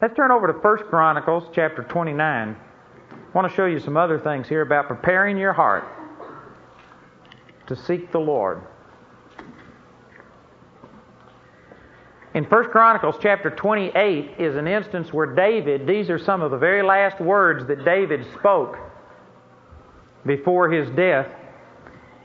Let's turn over to 1 Chronicles chapter 29. I want to show you some other things here about preparing your heart to seek the Lord. In 1 Chronicles chapter 28 is an instance where David, these are some of the very last words that David spoke before his death.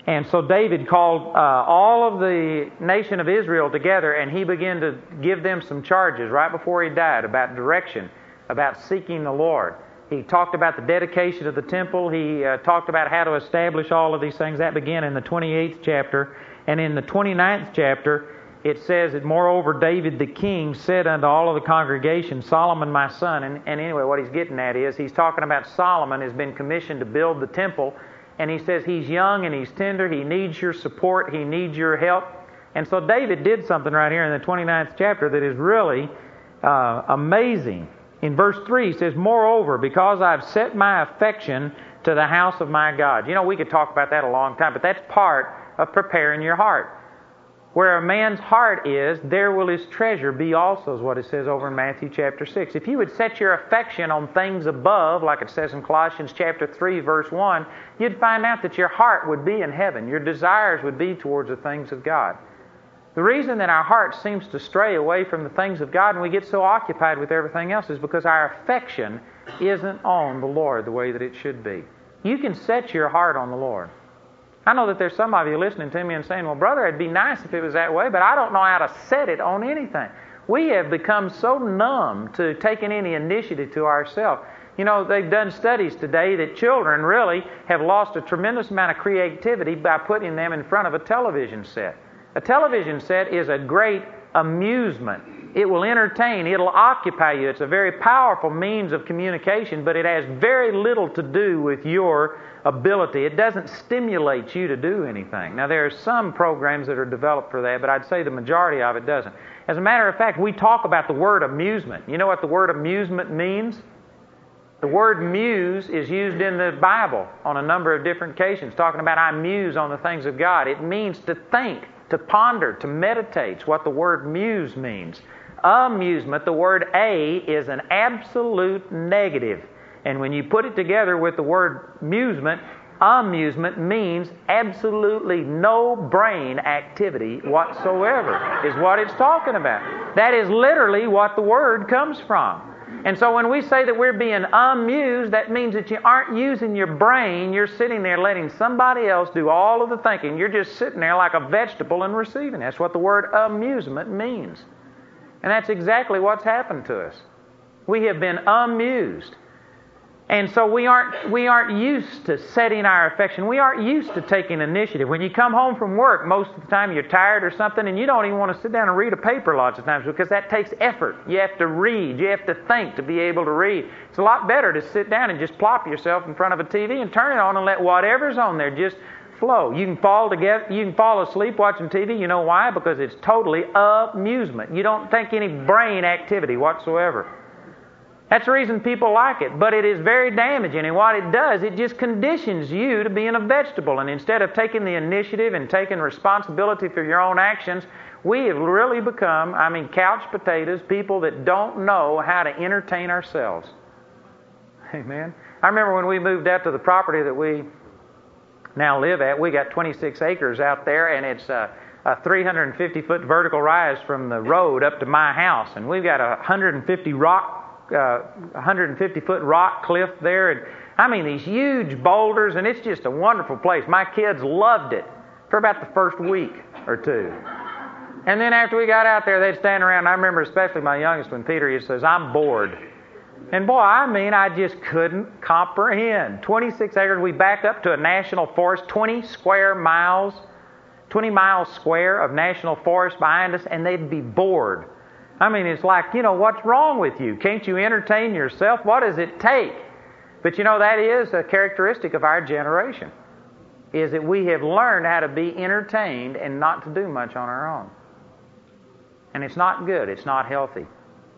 And so David called all of the nation of Israel together, and he began to give them some charges right before he died about direction, about seeking the Lord. He talked about the dedication of the temple. He talked about how to establish all of these things. That began in the 28th chapter. And in the 29th chapter, it says that, moreover, David the king said unto all of the congregation, Solomon my son. And anyway, what he's getting at is he's talking about Solomon has been commissioned to build the temple. And he says he's young and he's tender, he needs your support, he needs your help. And so David did something right here in the 29th chapter that is really amazing. In verse 3 he says, moreover, because I've set my affection to the house of my God. You know, we could talk about that a long time, but that's part of preparing your heart. Where a man's heart is, there will his treasure be also, is what it says over in Matthew chapter 6. If you would set your affection on things above, like it says in Colossians chapter 3, verse 1, you'd find out that your heart would be in heaven. Your desires would be towards the things of God. The reason that our heart seems to stray away from the things of God and we get so occupied with everything else is because our affection isn't on the Lord the way that it should be. You can set your heart on the Lord. I know that there's some of you listening to me and saying, well, brother, it'd be nice if it was that way, but I don't know how to set it on anything. We have become so numb to taking any initiative to ourselves. You know, they've done studies today that children really have lost a tremendous amount of creativity by putting them in front of a television set. A television set is a great amusement. It will entertain. It'll occupy you. It's a very powerful means of communication, but it has very little to do with your ability. It doesn't stimulate you to do anything. Now, there are some programs that are developed for that, but I'd say the majority of it doesn't. As a matter of fact, we talk about the word amusement. You know what the word amusement means? The word muse is used in the Bible on a number of different occasions, talking about I muse on the things of God. It means to think, to ponder, to meditate. It's what the word muse means. Amusement, the word a, is an absolute negative. And when you put it together with the word amusement means absolutely no brain activity whatsoever is what it's talking about. That is literally what the word comes from. And so when we say that we're being amused, that means that you aren't using your brain. You're sitting there letting somebody else do all of the thinking. You're just sitting there like a vegetable and receiving. That's what the word amusement means. And that's exactly what's happened to us. We have been amused. And so we aren't used to setting our affection. We aren't used to taking initiative. When you come home from work, most of the time you're tired or something, and you don't even want to sit down and read a paper lots of times because that takes effort. You have to read. You have to think to be able to read. It's a lot better to sit down and just plop yourself in front of a TV and turn it on and let whatever's on there just flow. You can fall asleep watching TV. You know why? Because it's totally amusement. You don't think any brain activity whatsoever. That's the reason people like it, but it is very damaging. And what it does, it just conditions you to being a vegetable. And instead of taking the initiative and taking responsibility for your own actions, we have really become, couch potatoes, people that don't know how to entertain ourselves. Amen. I remember when we moved out to the property that we now live at, we got 26 acres out there, and it's a 350-foot vertical rise from the road up to my house. And we've got 150-foot rock cliff there, and these huge boulders, and it's just a wonderful place. My kids loved it for about the first week or two, and then after we got out there, they'd stand around. I remember especially my youngest one, Peter. He says, "I'm bored," and boy, I just couldn't comprehend. 26 acres. We backed up to a national forest, 20 miles square of national forest behind us, and they'd be bored. It's like, what's wrong with you? Can't you entertain yourself? What does it take? But that is a characteristic of our generation, is that we have learned how to be entertained and not to do much on our own. And it's not good. It's not healthy.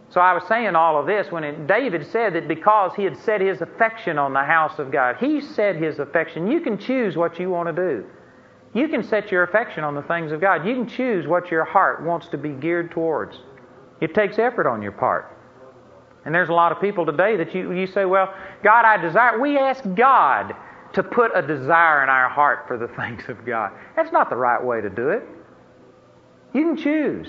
So I was saying all of this when David said that because he had set his affection on the house of God. He set his affection. You can choose what you want to do. You can set your affection on the things of God. You can choose what your heart wants to be geared towards. It takes effort on your part. And there's a lot of people today that you say, well, God, I desire. We ask God to put a desire in our heart for the things of God. That's not the right way to do it. You can choose.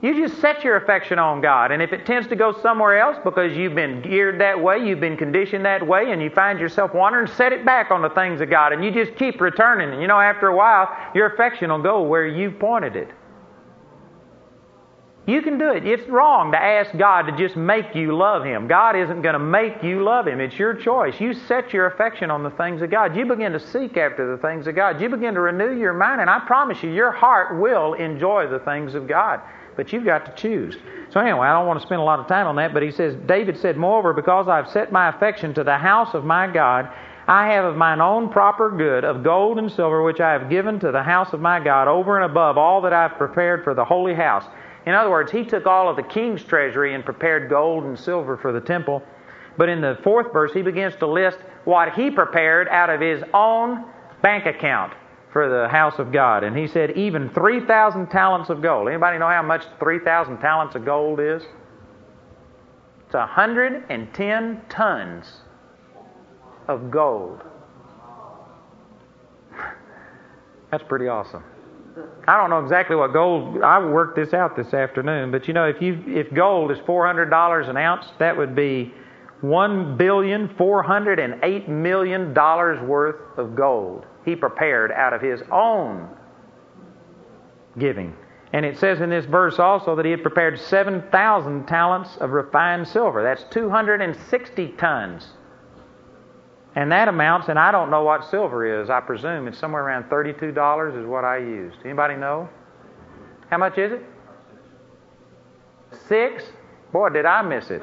You just set your affection on God. And if it tends to go somewhere else because you've been geared that way, you've been conditioned that way, and you find yourself wandering, set it back on the things of God. And you just keep returning. And after a while, your affection will go where you've pointed it. You can do it. It's wrong to ask God to just make you love Him. God isn't going to make you love Him. It's your choice. You set your affection on the things of God. You begin to seek after the things of God. You begin to renew your mind. And I promise you, your heart will enjoy the things of God. But you've got to choose. So anyway, I don't want to spend a lot of time on that, but he says, David said, moreover, because I have set my affection to the house of my God, I have of mine own proper good of gold and silver, which I have given to the house of my God, over and above all that I have prepared for the holy house. In other words, he took all of the king's treasury and prepared gold and silver for the temple. But in the fourth verse, he begins to list what he prepared out of his own bank account for the house of God. And he said, even 3,000 talents of gold. Anybody know how much 3,000 talents of gold is? It's 110 tons of gold. That's pretty awesome. I don't know exactly what gold... I worked this out this afternoon, but if gold is $400 an ounce, that would be $1,408 million worth of gold he prepared out of his own giving. And it says in this verse also that he had prepared 7,000 talents of refined silver. That's 260 tons. And that amounts, and I don't know what silver is. I presume it's somewhere around $32 is what I used. Anybody know? How much is it? 6? Boy, did I miss it.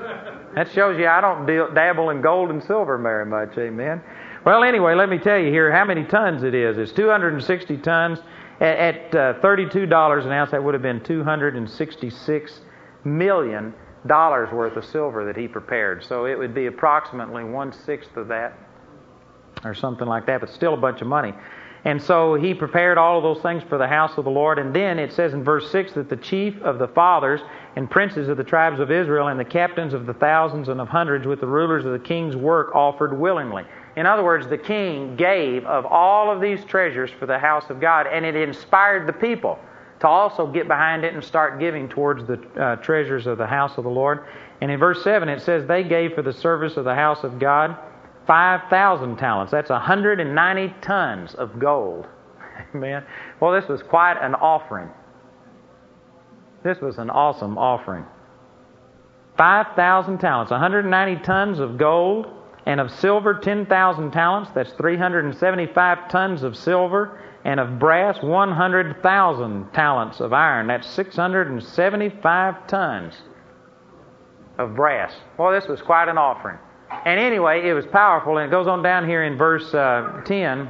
That shows you I don't dabble in gold and silver very much. Amen. Well, anyway, let me tell you here how many tons it is. It's 260 tons. At $32 an ounce, that would have been $266 million worth of silver that he prepared. So it would be approximately 1/6 of that or something like that, but still a bunch of money. And so he prepared all of those things for the house of the Lord. And then it says in verse 6 that the chief of the fathers and princes of the tribes of Israel and the captains of the thousands and of hundreds with the rulers of the king's work offered willingly. In other words, the king gave of all of these treasures for the house of God, and it inspired the people to also get behind it and start giving towards the treasures of the house of the Lord. And in verse 7 it says, they gave for the service of the house of God 5,000 talents. That's 190 tons of gold. Amen. Well, this was quite an offering. This was an awesome offering. 5,000 talents, 190 tons of gold, and of silver 10,000 talents. That's 375 tons of silver, and of brass 100,000 talents of iron. That's 675 tons of brass. Well, this was quite an offering. And anyway, it was powerful, and it goes on down here in verse 10,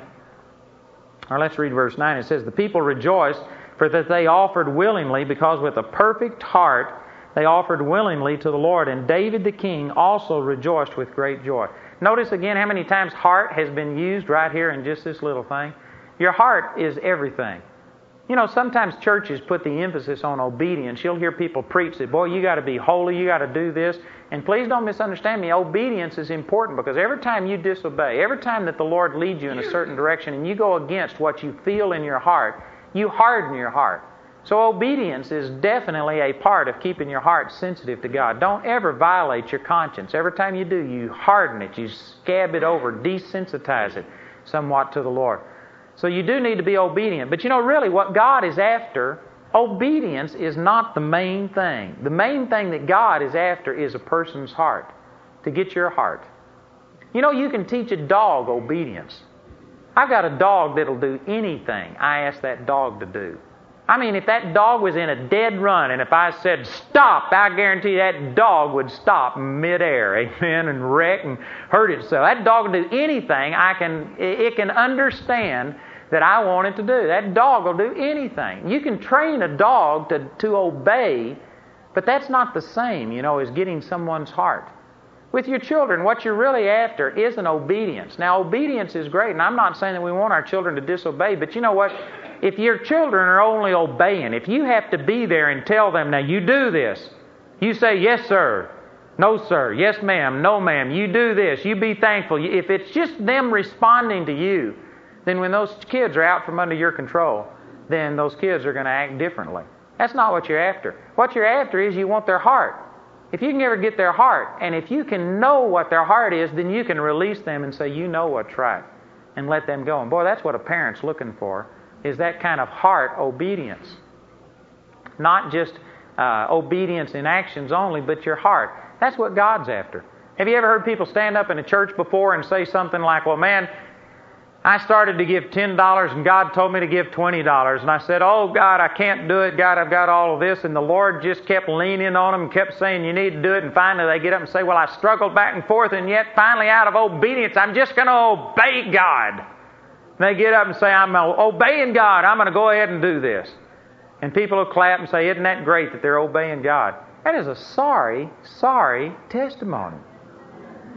or let's read verse 9. It says, the people rejoiced for that they offered willingly, because with a perfect heart they offered willingly to the Lord, and David the king also rejoiced with great joy. Notice again how many times heart has been used right here in just this little thing. Your heart is everything. Sometimes churches put the emphasis on obedience. You'll hear people preach that, boy, you got to be holy, you got to do this. And please don't misunderstand me. Obedience is important, because every time you disobey, every time that the Lord leads you in a certain direction and you go against what you feel in your heart, you harden your heart. So obedience is definitely a part of keeping your heart sensitive to God. Don't ever violate your conscience. Every time you do, you harden it, you scab it over, desensitize it somewhat to the Lord. So you do need to be obedient. But really what God is after, obedience is not the main thing. The main thing that God is after is a person's heart, to get your heart. You can teach a dog obedience. I've got a dog that'll do anything I ask that dog to do. If that dog was in a dead run and if I said stop, I guarantee that dog would stop midair, amen, and wreck and hurt itself. That dog will do anything it can understand that I want it to do. That dog will do anything. You can train a dog to obey, but that's not the same, as getting someone's heart. With your children, what you're really after isn't obedience. Now, obedience is great, and I'm not saying that we want our children to disobey, but you know what? If your children are only obeying, if you have to be there and tell them, now you do this, you say, yes, sir, No, sir. Yes, ma'am. No, ma'am. You do this. You be thankful. If it's just them responding to you, then when those kids are out from under your control, then those kids are going to act differently. That's not what you're after. What you're after is you want their heart. If you can ever get their heart, and if you can know what their heart is, then you can release them and say, you know what's right, and let them go. And boy, that's what a parent's looking for, is that kind of heart obedience. Not just obedience in actions only, but your heart. That's what God's after. Have you ever heard people stand up in a church before and say something like, well, man, I started to give $10 and God told me to give $20. And I said, oh, God, I can't do it. God, I've got all of this. And the Lord just kept leaning on them and kept saying, you need to do it. And finally they get up and say, well, I struggled back and forth, and yet finally out of obedience, I'm just going to obey God. And they get up and say, I'm obeying God. I'm going to go ahead and do this. And people will clap and say, isn't that great that they're obeying God? That is a sorry, sorry testimony.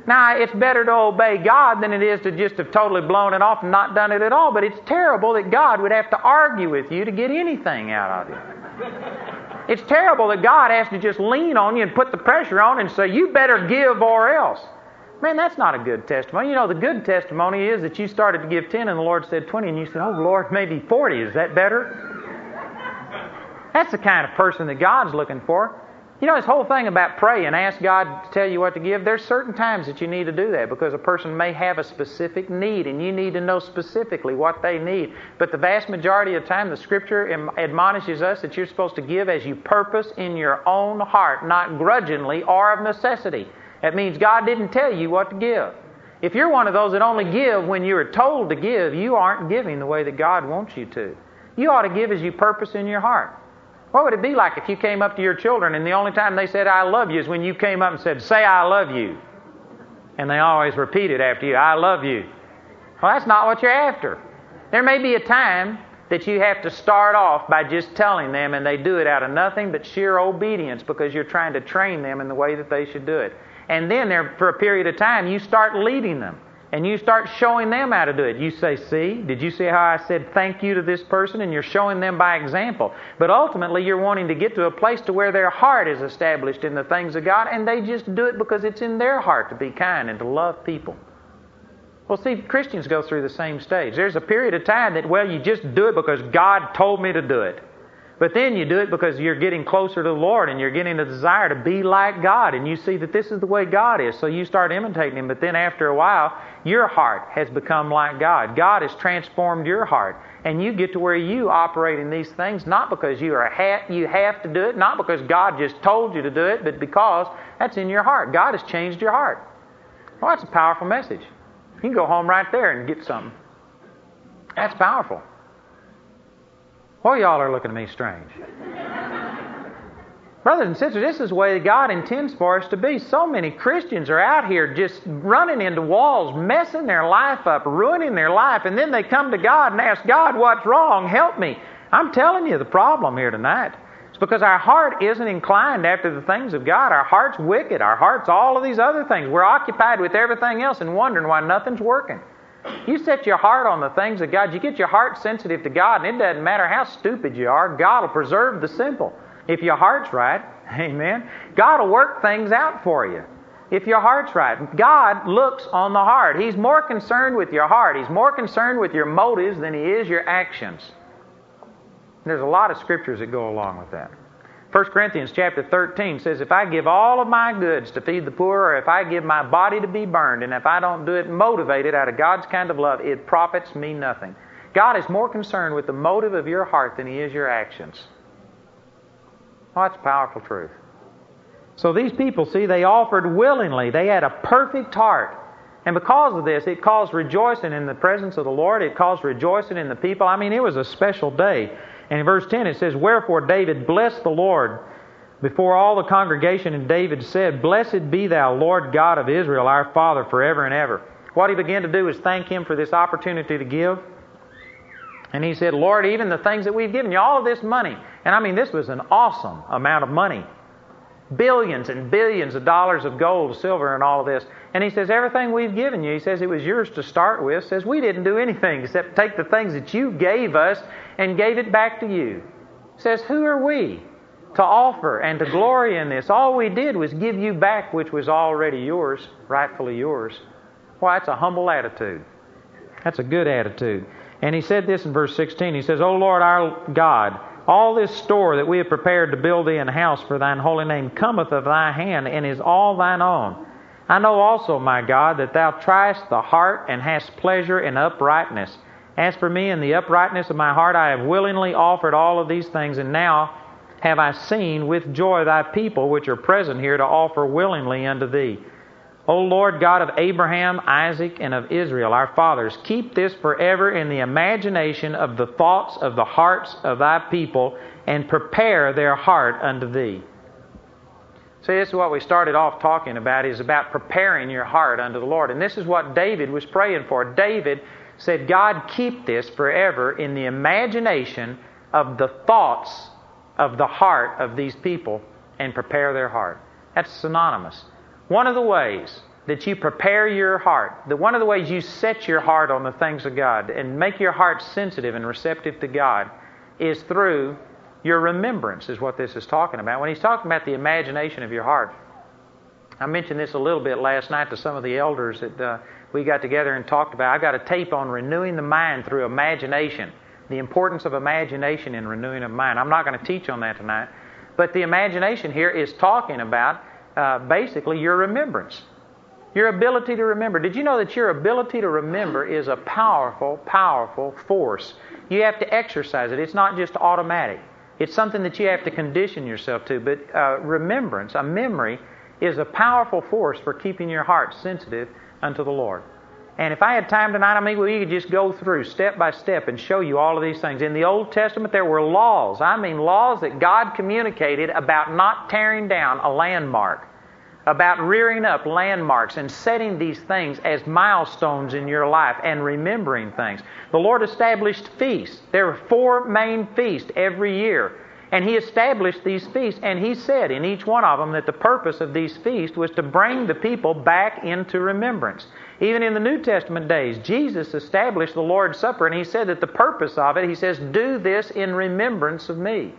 Now, it's better to obey God than it is to just have totally blown it off and not done it at all, but it's terrible that God would have to argue with you to get anything out of you. It's terrible that God has to just lean on you and put the pressure on and say, you better give or else. Man, that's not a good testimony. You know, the good testimony is that you started to give 10 and the Lord said 20, and you said, oh, Lord, maybe 40. Is that better? That's the kind of person that God's looking for. You know, this whole thing about pray and ask God to tell you what to give, there's certain times that you need to do that because a person may have a specific need and you need to know specifically what they need. But the vast majority of the time, the Scripture admonishes us that you're supposed to give as you purpose in your own heart, not grudgingly or of necessity. That means God didn't tell you what to give. If you're one of those that only give when you are told to give, you aren't giving the way that God wants you to. You ought to give as you purpose in your heart. What would it be like if you came up to your children and the only time they said, I love you, is when you came up and said, say, I love you. And they always repeat it after you, I love you. Well, that's not what you're after. There may be a time that you have to start off by just telling them, and they do it out of nothing but sheer obedience because you're trying to train them in the way that they should do it. And then there, for a period of time, you start leading them. And you start showing them how to do it. You say, see, did you see how I said thank you to this person? And you're showing them by example. But ultimately, you're wanting to get to a place to where their heart is established in the things of God, and they just do it because it's in their heart to be kind and to love people. Well, see, Christians go through the same stage. There's a period of time that, well, you just do it because God told me to do it. But then you do it because you're getting closer to the Lord and you're getting a desire to be like God, and you see that this is the way God is, so you start imitating Him. But then after a while, your heart has become like God. God has transformed your heart, and you get to where you operate in these things, not because you have to do it, not because God just told you to do it, but because that's in your heart. God has changed your heart. Well, that's a powerful message. You can go home right there and get something. That's powerful. Boy, y'all are looking at me strange. Brothers and sisters, this is the way that God intends for us to be. So many Christians are out here just running into walls, messing their life up, ruining their life, and then they come to God and ask, God, what's wrong? Help me. I'm telling you the problem here tonight. It's because our heart isn't inclined after the things of God. Our heart's wicked. Our heart's all of these other things. We're occupied with everything else and wondering why nothing's working. You set your heart on the things of God. You get your heart sensitive to God, and it doesn't matter how stupid you are. God will preserve the simple. If your heart's right, amen, God will work things out for you. If your heart's right, God looks on the heart. He's more concerned with your heart. He's more concerned with your motives than He is your actions. There's a lot of scriptures that go along with that. 1 Corinthians chapter 13 says, if I give all of my goods to feed the poor, or if I give my body to be burned, and if I don't do it motivated out of God's kind of love, it profits me nothing. God is more concerned with the motive of your heart than He is your actions. Well, that's powerful truth. So these people, see, they offered willingly. They had a perfect heart. And because of this, it caused rejoicing in the presence of the Lord. It caused rejoicing in the people. I mean, it was a special day. And in verse 10 it says, wherefore David blessed the Lord before all the congregation, and David said, blessed be thou, Lord God of Israel, our Father, forever and ever. What he began to do is thank Him for this opportunity to give. And he said, Lord, even the things that we've given you, all of this money. And I mean, this was an awesome amount of money. Billions and billions of dollars of gold, silver, and all of this. And he says, everything we've given you, he says, it was yours to start with. He says, we didn't do anything except take the things that you gave us and gave it back to you. He says, who are we? to offer and to glory in this. All we did was give you back which was already yours, rightfully yours. Why, it's a humble attitude. That's a good attitude. And he said this in verse 16. He says, O Lord our God, all this store that we have prepared to build thee an house for thine holy name cometh of thy hand and is all thine own. I know also, my God, that thou triest the heart and hast pleasure in uprightness. As for me, in the uprightness of my heart I have willingly offered all of these things, and now have I seen with joy thy people which are present here to offer willingly unto thee. O Lord God of Abraham, Isaac, and of Israel, our fathers, keep this forever in the imagination of the thoughts of the hearts of thy people, and prepare their heart unto thee. See, this is what we started off talking about, is about preparing your heart unto the Lord. And this is what David was praying for. David said, God, keep this forever in the imagination of the thoughts of the heart of these people, and prepare their heart. That's synonymous. One of the ways that you prepare your heart, one of the ways you set your heart on the things of God and make your heart sensitive and receptive to God is through your remembrance, is what this is talking about. When he's talking about the imagination of your heart, I mentioned this a little bit last night to some of the elders that we got together and talked about. I got a tape on renewing the mind through imagination, the importance of imagination in renewing of mind. I'm not going to teach on that tonight, but the imagination here is talking about basically your remembrance, your ability to remember. Did you know that your ability to remember is a powerful, powerful force? You have to exercise it. It's not just automatic. It's something that you have to condition yourself to. But remembrance, a memory, is a powerful force for keeping your heart sensitive unto the Lord. And if I had time tonight, I mean, we could just go through step by step and show you all of these things. In the Old Testament, there were laws. I mean, laws that God communicated about not tearing down a landmark, about rearing up landmarks and setting these things as milestones in your life and remembering things. The Lord established feasts. There were 4 main feasts every year. And He established these feasts, and He said in each one of them that the purpose of these feasts was to bring the people back into remembrance. Even in the New Testament days, Jesus established the Lord's Supper, and He said that the purpose of it, He says, do this in remembrance of me.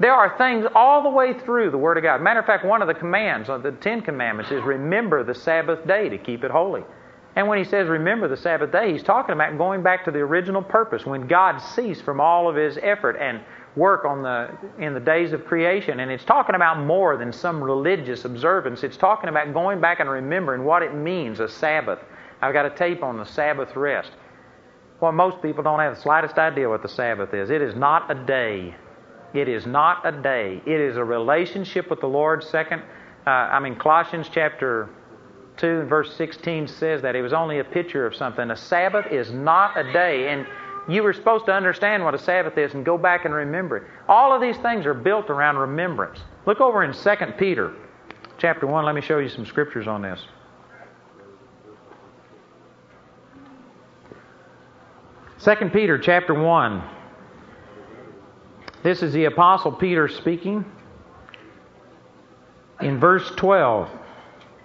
There are things all the way through the Word of God. Matter of fact, one of the commands, the 10 Commandments, is remember the Sabbath day to keep it holy. And when He says remember the Sabbath day, He's talking about going back to the original purpose, when God ceased from all of His effort and work in the days of creation. And it's talking about more than some religious observance. It's talking about going back and remembering what it means, a Sabbath. I've got a tape on the Sabbath rest. Well, most people don't have the slightest idea what the Sabbath is. It is not a day. It is not a day. It is a relationship with the Lord. Colossians chapter 2 and verse 16 says that it was only a picture of something. A Sabbath is not a day. And you were supposed to understand what a Sabbath is and go back and remember it. All of these things are built around remembrance. Look over in 2 Peter chapter 1. Let me show you some scriptures on this. 2 Peter chapter 1. This is the Apostle Peter speaking in verse 12.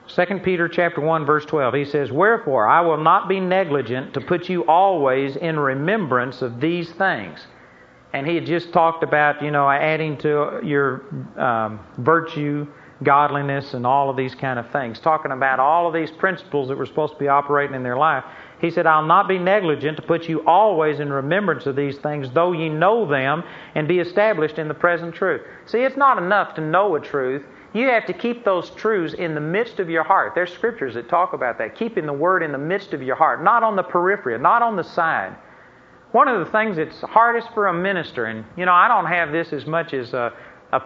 2 Peter chapter 1, verse 12, he says, Wherefore I will not be negligent to put you always in remembrance of these things. And he had just talked about, adding to your virtue, godliness, and all of these kind of things, talking about all of these principles that were supposed to be operating in their life. He said, I'll not be negligent to put you always in remembrance of these things, though ye know them, and be established in the present truth. See, it's not enough to know a truth. You have to keep those truths in the midst of your heart. There's scriptures that talk about that, keeping the Word in the midst of your heart, not on the periphery, not on the side. One of the things that's hardest for a minister, and I don't have this as much as a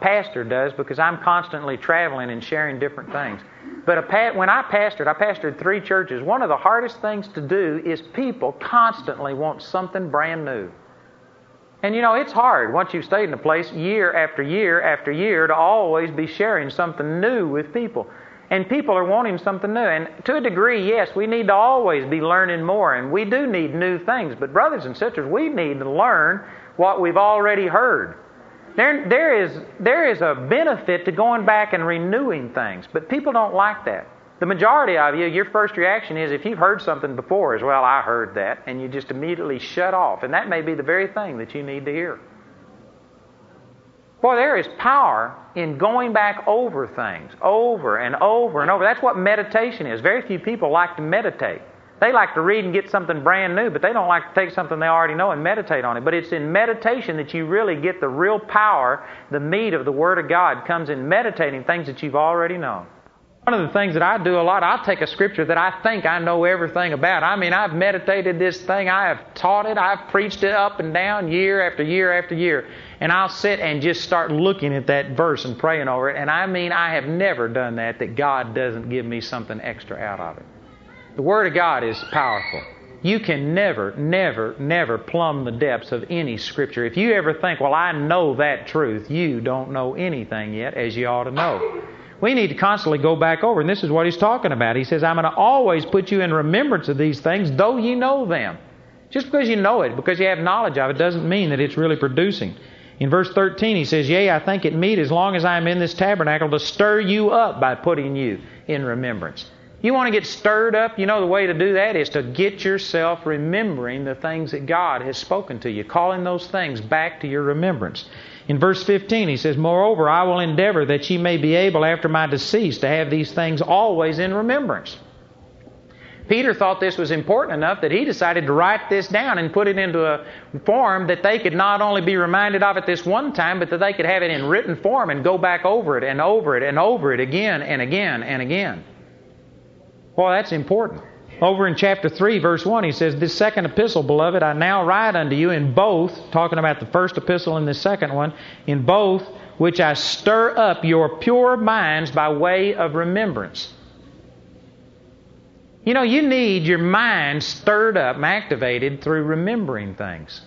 pastor does because I'm constantly traveling and sharing different things. But when I pastored 3 churches. One of the hardest things to do is people constantly want something brand new. And it's hard once you've stayed in a place year after year after year to always be sharing something new with people. And people are wanting something new. And to a degree, yes, we need to always be learning more. And we do need new things. But brothers and sisters, we need to learn what we've already heard. There is a benefit to going back and renewing things. But people don't like that. The majority of you, your first reaction is, if you've heard something before, is, well, I heard that, and you just immediately shut off. And that may be the very thing that you need to hear. Boy, there is power in going back over things, over and over and over. That's what meditation is. Very few people like to meditate. They like to read and get something brand new, but they don't like to take something they already know and meditate on it. But it's in meditation that you really get the real power. The meat of the Word of God comes in meditating things that you've already known. One of the things that I do a lot, I'll take a scripture that I think I know everything about. I mean, I've meditated this thing, I have taught it, I've preached it up and down year after year after year. And I'll sit and just start looking at that verse and praying over it. And I mean, I have never done that God doesn't give me something extra out of it. The Word of God is powerful. You can never, never, never plumb the depths of any scripture. If you ever think, well, I know that truth, you don't know anything yet as you ought to know. We need to constantly go back over, and this is what he's talking about. He says, I'm going to always put you in remembrance of these things, though you know them. Just because you know it, because you have knowledge of it, doesn't mean that it's really producing. In verse 13, he says, yea, I think it meet, as long as I am in this tabernacle, to stir you up by putting you in remembrance. You want to get stirred up? You know the way to do that is to get yourself remembering the things that God has spoken to you, calling those things back to your remembrance. In verse 15, he says, moreover, I will endeavor that ye may be able after my decease to have these things always in remembrance. Peter thought this was important enough that he decided to write this down and put it into a form that they could not only be reminded of it this one time, but that they could have it in written form and go back over it and over it and over it again and again and again. Boy, that's important. Over in chapter 3, verse 1, he says, this second epistle, beloved, I now write unto you in both, talking about the first epistle and the second one, in both which I stir up your pure minds by way of remembrance. You know, you need your mind stirred up and activated through remembering things.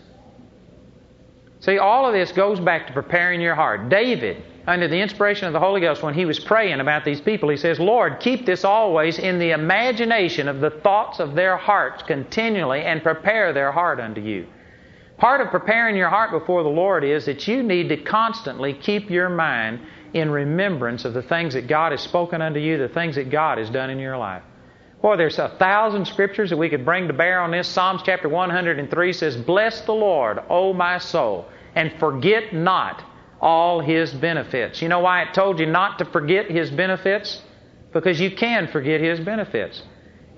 See, all of this goes back to preparing your heart. David, under the inspiration of the Holy Ghost, when he was praying about these people, he says, Lord, keep this always in the imagination of the thoughts of their hearts continually, and prepare their heart unto you. Part of preparing your heart before the Lord is that you need to constantly keep your mind in remembrance of the things that God has spoken unto you, the things that God has done in your life. Boy, there's 1,000 scriptures that we could bring to bear on this. Psalms chapter 103 says, bless the Lord, O my soul, and forget not all His benefits. You know why it told you not to forget His benefits? Because you can forget His benefits.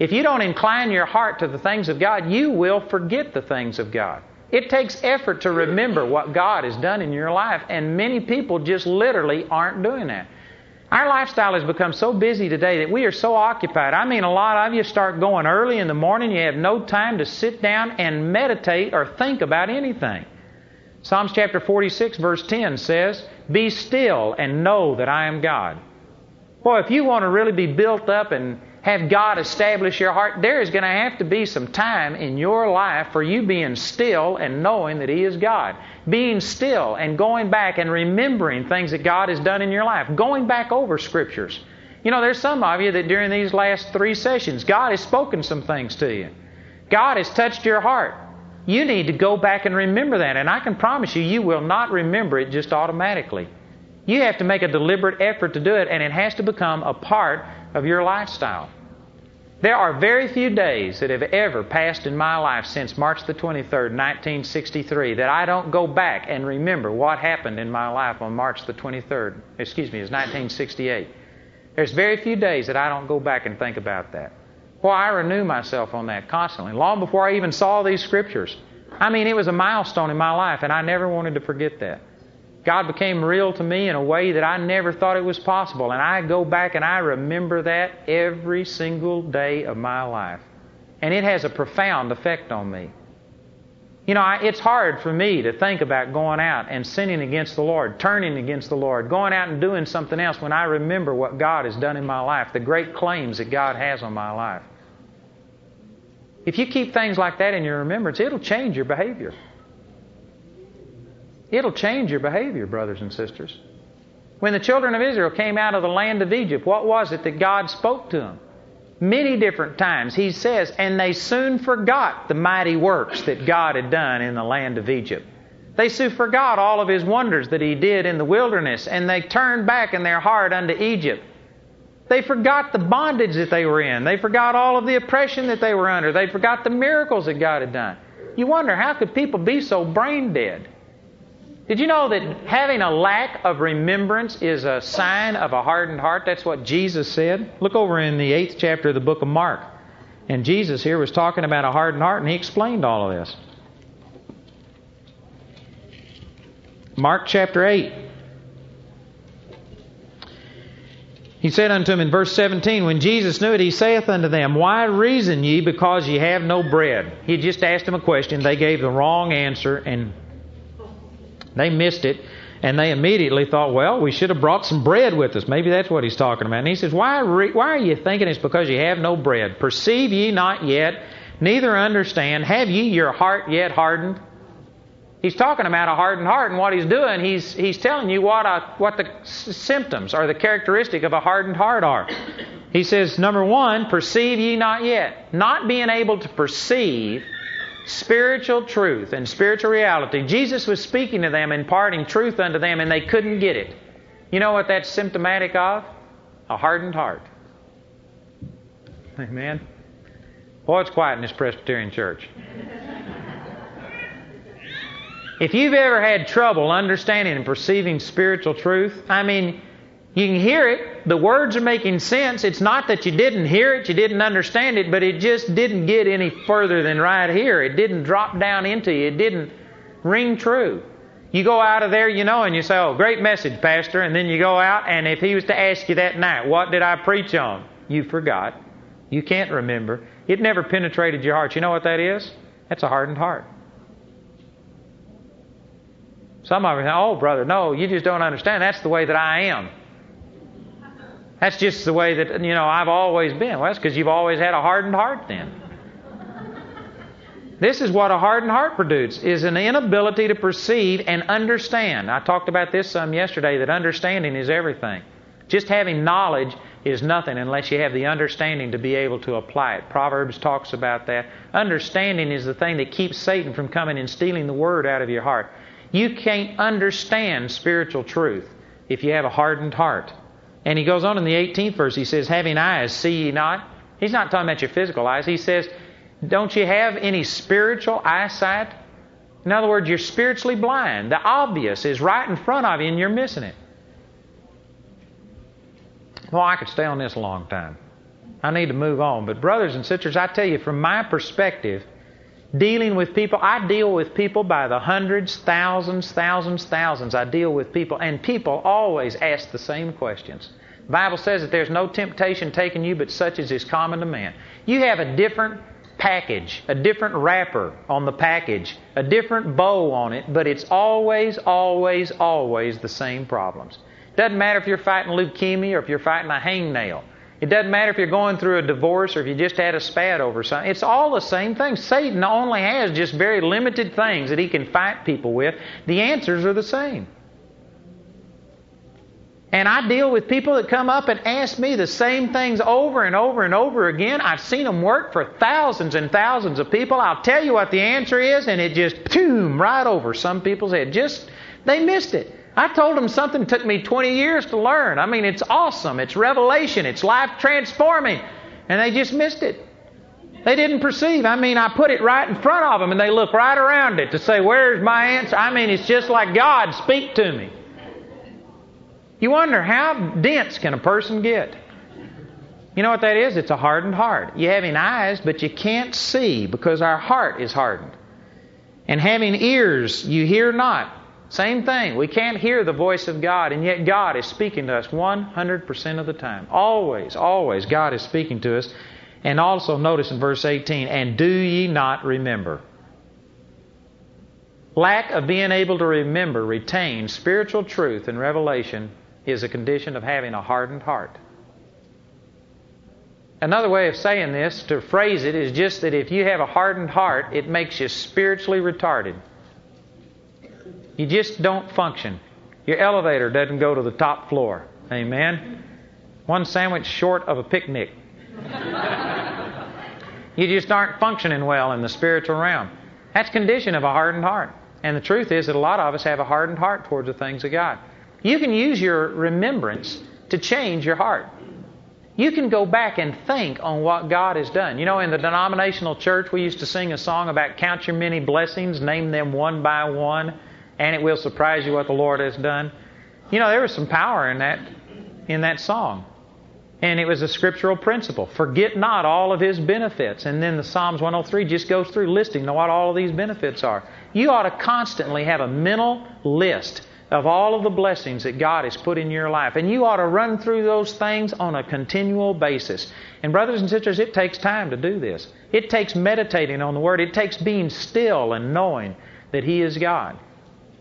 If you don't incline your heart to the things of God, you will forget the things of God. It takes effort to remember what God has done in your life, and many people just literally aren't doing that. Our lifestyle has become so busy today that we are so occupied. I mean, a lot of you start going early in the morning. You have no time to sit down and meditate or think about anything. Psalms chapter 46, verse 10 says, be still and know that I am God. Boy, if you want to really be built up and have God establish your heart, there is going to have to be some time in your life for you being still and knowing that He is God. Being still and going back and remembering things that God has done in your life. Going back over scriptures. You know, there's some of you that during these last 3 sessions, God has spoken some things to you. God has touched your heart. You need to go back and remember that. And I can promise you, you will not remember it just automatically. You have to make a deliberate effort to do it, and it has to become a part of your lifestyle. There are very few days that have ever passed in my life since March the 23rd, 1963, that I don't go back and remember what happened in my life on March the 23rd. Excuse me, it was 1968. There's very few days that I don't go back and think about that. Well, I renew myself on that constantly, long before I even saw these scriptures. I mean, it was a milestone in my life, and I never wanted to forget that. God became real to me in a way that I never thought it was possible, and I go back and I remember that every single day of my life. And it has a profound effect on me. You know, it's hard for me to think about going out and sinning against the Lord, turning against the Lord, going out and doing something else when I remember what God has done in my life, the great claims that God has on my life. If you keep things like that in your remembrance, it'll change your behavior. It'll change your behavior, brothers and sisters. When the children of Israel came out of the land of Egypt, what was it that God spoke to them? Many different times, he says, and they soon forgot the mighty works that God had done in the land of Egypt. They soon forgot all of His wonders that He did in the wilderness, and they turned back in their heart unto Egypt. They forgot the bondage that they were in. They forgot all of the oppression that they were under. They forgot the miracles that God had done. You wonder, how could people be so brain dead? Did you know that having a lack of remembrance is a sign of a hardened heart? That's what Jesus said. Look over in the 8th chapter of the book of Mark. And Jesus here was talking about a hardened heart, and He explained all of this. Mark chapter 8. He said unto him in verse 17, when Jesus knew it, He saith unto them, why reason ye because ye have no bread? He just asked them a question. They gave the wrong answer, and they missed it, and they immediately thought, well, we should have brought some bread with us. Maybe that's what He's talking about. And He says, why are you thinking it's because you have no bread? Perceive ye not yet, neither understand. Have ye your heart yet hardened? He's talking about a hardened heart, and what He's doing, He's telling you what the symptoms or the characteristic of a hardened heart are. He says, number one, perceive ye not yet. Not being able to perceive spiritual truth and spiritual reality. Jesus was speaking to them, imparting truth unto them, and they couldn't get it. You know what that's symptomatic of? A hardened heart. Amen. Boy, it's quiet in this Presbyterian church. If you've ever had trouble understanding and perceiving spiritual truth, I mean, you can hear it. The words are making sense. It's not that you didn't hear it, you didn't understand it, but it just didn't get any further than right here. It didn't drop down into you. It didn't ring true. You go out of there, and you say, oh, great message, Pastor. And then you go out, and if he was to ask you that night, what did I preach on? You forgot. You can't remember. It never penetrated your heart. You know what that is? That's a hardened heart. Some of you say, oh, brother, no, you just don't understand. That's the way that I am. That's just the way that, I've always been. Well, that's because you've always had a hardened heart then. This is what a hardened heart produces, is an inability to perceive and understand. I talked about this some yesterday, that understanding is everything. Just having knowledge is nothing unless you have the understanding to be able to apply it. Proverbs talks about that. Understanding is the thing that keeps Satan from coming and stealing the word out of your heart. You can't understand spiritual truth if you have a hardened heart. And he goes on in the 18th verse, he says, having eyes, see ye not? He's not talking about your physical eyes. He says, don't you have any spiritual eyesight? In other words, you're spiritually blind. The obvious is right in front of you and you're missing it. Well, I could stay on this a long time. I need to move on. But brothers and sisters, I tell you, from my perspective, dealing with people, I deal with people by the hundreds, thousands. I deal with people, and people always ask the same questions. The Bible says that there's no temptation taken you but such as is common to man. You have a different package, a different wrapper on the package, a different bow on it, but it's always the same problems. It doesn't matter if you're fighting leukemia or if you're fighting a hangnail. It doesn't matter if you're going through a divorce or if you just had a spat over something. It's all the same thing. Satan only has just very limited things that he can fight people with. The answers are the same. And I deal with people that come up and ask me the same things over and over and over again. I've seen them work for thousands and thousands of people. I'll tell you what the answer is, and it just, boom, right over some people's head. Just, they missed it. I told them something that took me 20 years to learn. I mean, it's awesome. It's revelation. It's life-transforming. And they just missed it. They didn't perceive. I mean, I put it right in front of them, and they look right around it to say, where's my answer? I mean, it's just like, God, speak to me. You wonder, how dense can a person get? You know what that is? It's a hardened heart. You're having eyes, but you can't see because our heart is hardened. And having ears, you hear not. Same thing. We can't hear the voice of God, and yet God is speaking to us 100% of the time. Always God is speaking to us. And also notice in verse 18, and do ye not remember? Lack of being able to remember, retain spiritual truth and revelation is a condition of having a hardened heart. Another way of saying this, to phrase it, is just that if you have a hardened heart, it makes you spiritually retarded. You just don't function. Your elevator doesn't go to the top floor. Amen? One sandwich short of a picnic. You just aren't functioning well in the spiritual realm. That's condition of a hardened heart. And the truth is that a lot of us have a hardened heart towards the things of God. You can use your remembrance to change your heart. You can go back and think on what God has done. You know, in the denominational church, we used to sing a song about count your many blessings, name them one by one. and it will surprise you what the Lord has done. You know, there was some power in that song. And it was a scriptural principle. Forget not all of His benefits. And then the Psalms 103 just goes through listing what all of these benefits are. You ought to constantly have a mental list of all of the blessings that God has put in your life. And you ought to run through those things on a continual basis. And brothers and sisters, it takes time to do this. It takes meditating on the Word. It takes being still and knowing that He is God.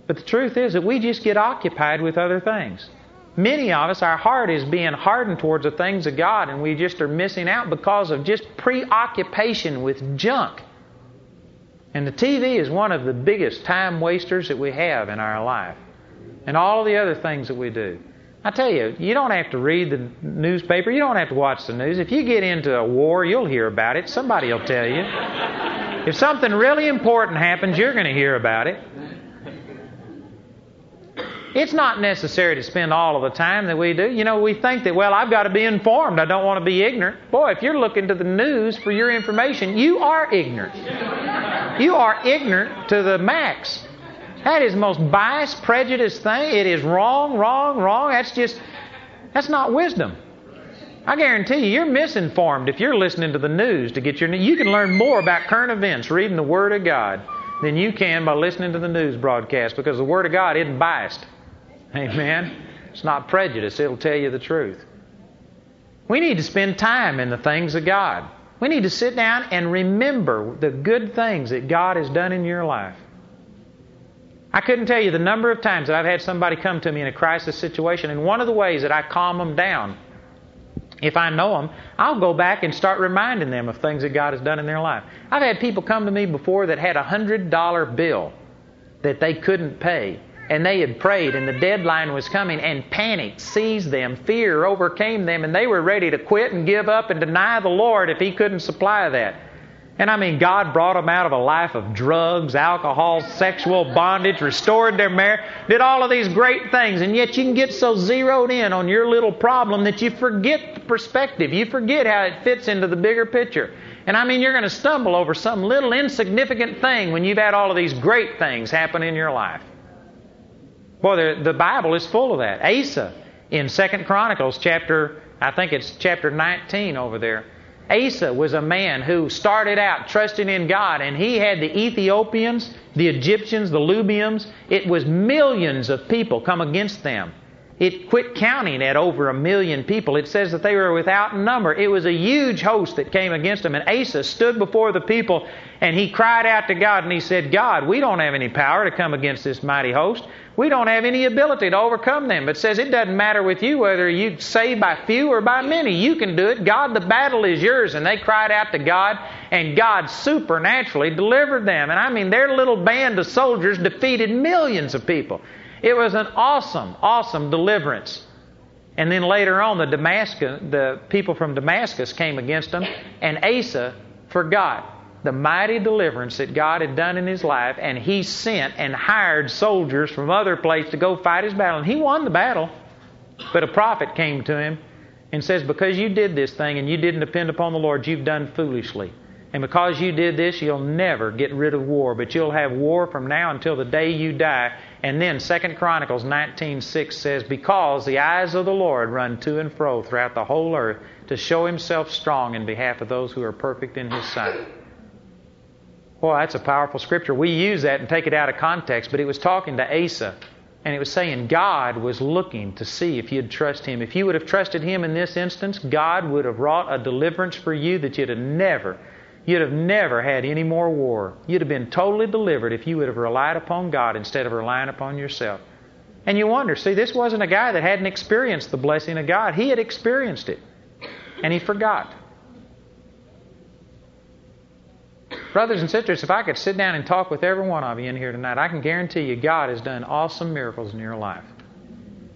But the truth is that we just get occupied with other things. Many of us, our heart is being hardened towards the things of God, and we just are missing out because of just preoccupation with junk. And the TV is one of the biggest time wasters that we have in our life. And all the other things that we do. I tell you, you don't have to read the newspaper. You don't have to watch the news. If you get into a war, you'll hear about it. Somebody will tell you. If something really important happens, you're going to hear about it. It's not necessary to spend all of the time that we do. You know, we think that, well, I've got to be informed. I don't want to be ignorant. Boy, if you're looking to the news for your information, you are ignorant. You are ignorant to the max. That is the most biased, prejudiced thing. It is wrong. That's not wisdom. I guarantee you, you're misinformed if you're listening to the news to get your news. You can learn more about current events reading the Word of God than you can by listening to the news broadcast, because the Word of God isn't biased. Amen? It's not prejudice. It'll tell you the truth. We need to spend time in the things of God. We need to sit down and remember the good things that God has done in your life. I couldn't tell you the number of times that I've had somebody come to me in a crisis situation, and one of the ways that I calm them down, if I know them, I'll go back and start reminding them of things that God has done in their life. I've had people come to me before that had a $100 bill that they couldn't pay, and they had prayed, and the deadline was coming, and panic seized them, fear overcame them, and they were ready to quit and give up and deny the Lord if He couldn't supply that. And I mean, God brought them out of a life of drugs, alcohol, sexual bondage, restored their marriage, did all of these great things. And yet you can get so zeroed in on your little problem that you forget the perspective. You forget how it fits into the bigger picture. And I mean, you're going to stumble over some little insignificant thing when you've had all of these great things happen in your life. Boy, the Bible is full of that. Asa in 2 Chronicles chapter, I think it's chapter 19 over there, Asa was a man who started out trusting in God, and he had the Ethiopians, the Egyptians, the Libyans. It was millions of people come against them. It quit counting at over 1 million people. It says that they were without number. It was a huge host that came against them. And Asa stood before the people, and he cried out to God, and he said, God, we don't have any power to come against this mighty host. We don't have any ability to overcome them. It says it doesn't matter with you whether you save by few or by many. You can do it. God, the battle is yours. And they cried out to God, and God supernaturally delivered them. And I mean, their little band of soldiers defeated millions of people. It was an awesome, awesome deliverance. And then later on, the people from Damascus came against them, and Asa forgot the mighty deliverance that God had done in his life, and he sent and hired soldiers from other places to go fight his battle. And he won the battle, but a prophet came to him and says, because you did this thing and you didn't depend upon the Lord, you've done foolishly. And because you did this, you'll never get rid of war, but you'll have war from now until the day you die. And then 2 Chronicles 19:6 says, because the eyes of the Lord run to and fro throughout the whole earth to show Himself strong in behalf of those who are perfect in His sight. Boy, that's a powerful scripture. We use that and take it out of context, but it was talking to Asa, and it was saying God was looking to see if you'd trust Him. If you would have trusted Him in this instance, God would have wrought a deliverance for you that you'd have never had any more war. You'd have been totally delivered if you would have relied upon God instead of relying upon yourself. And you wonder, see, this wasn't a guy that hadn't experienced the blessing of God. He had experienced it, and he forgot. Brothers and sisters, if I could sit down and talk with every one of you in here tonight, I can guarantee you God has done awesome miracles in your life.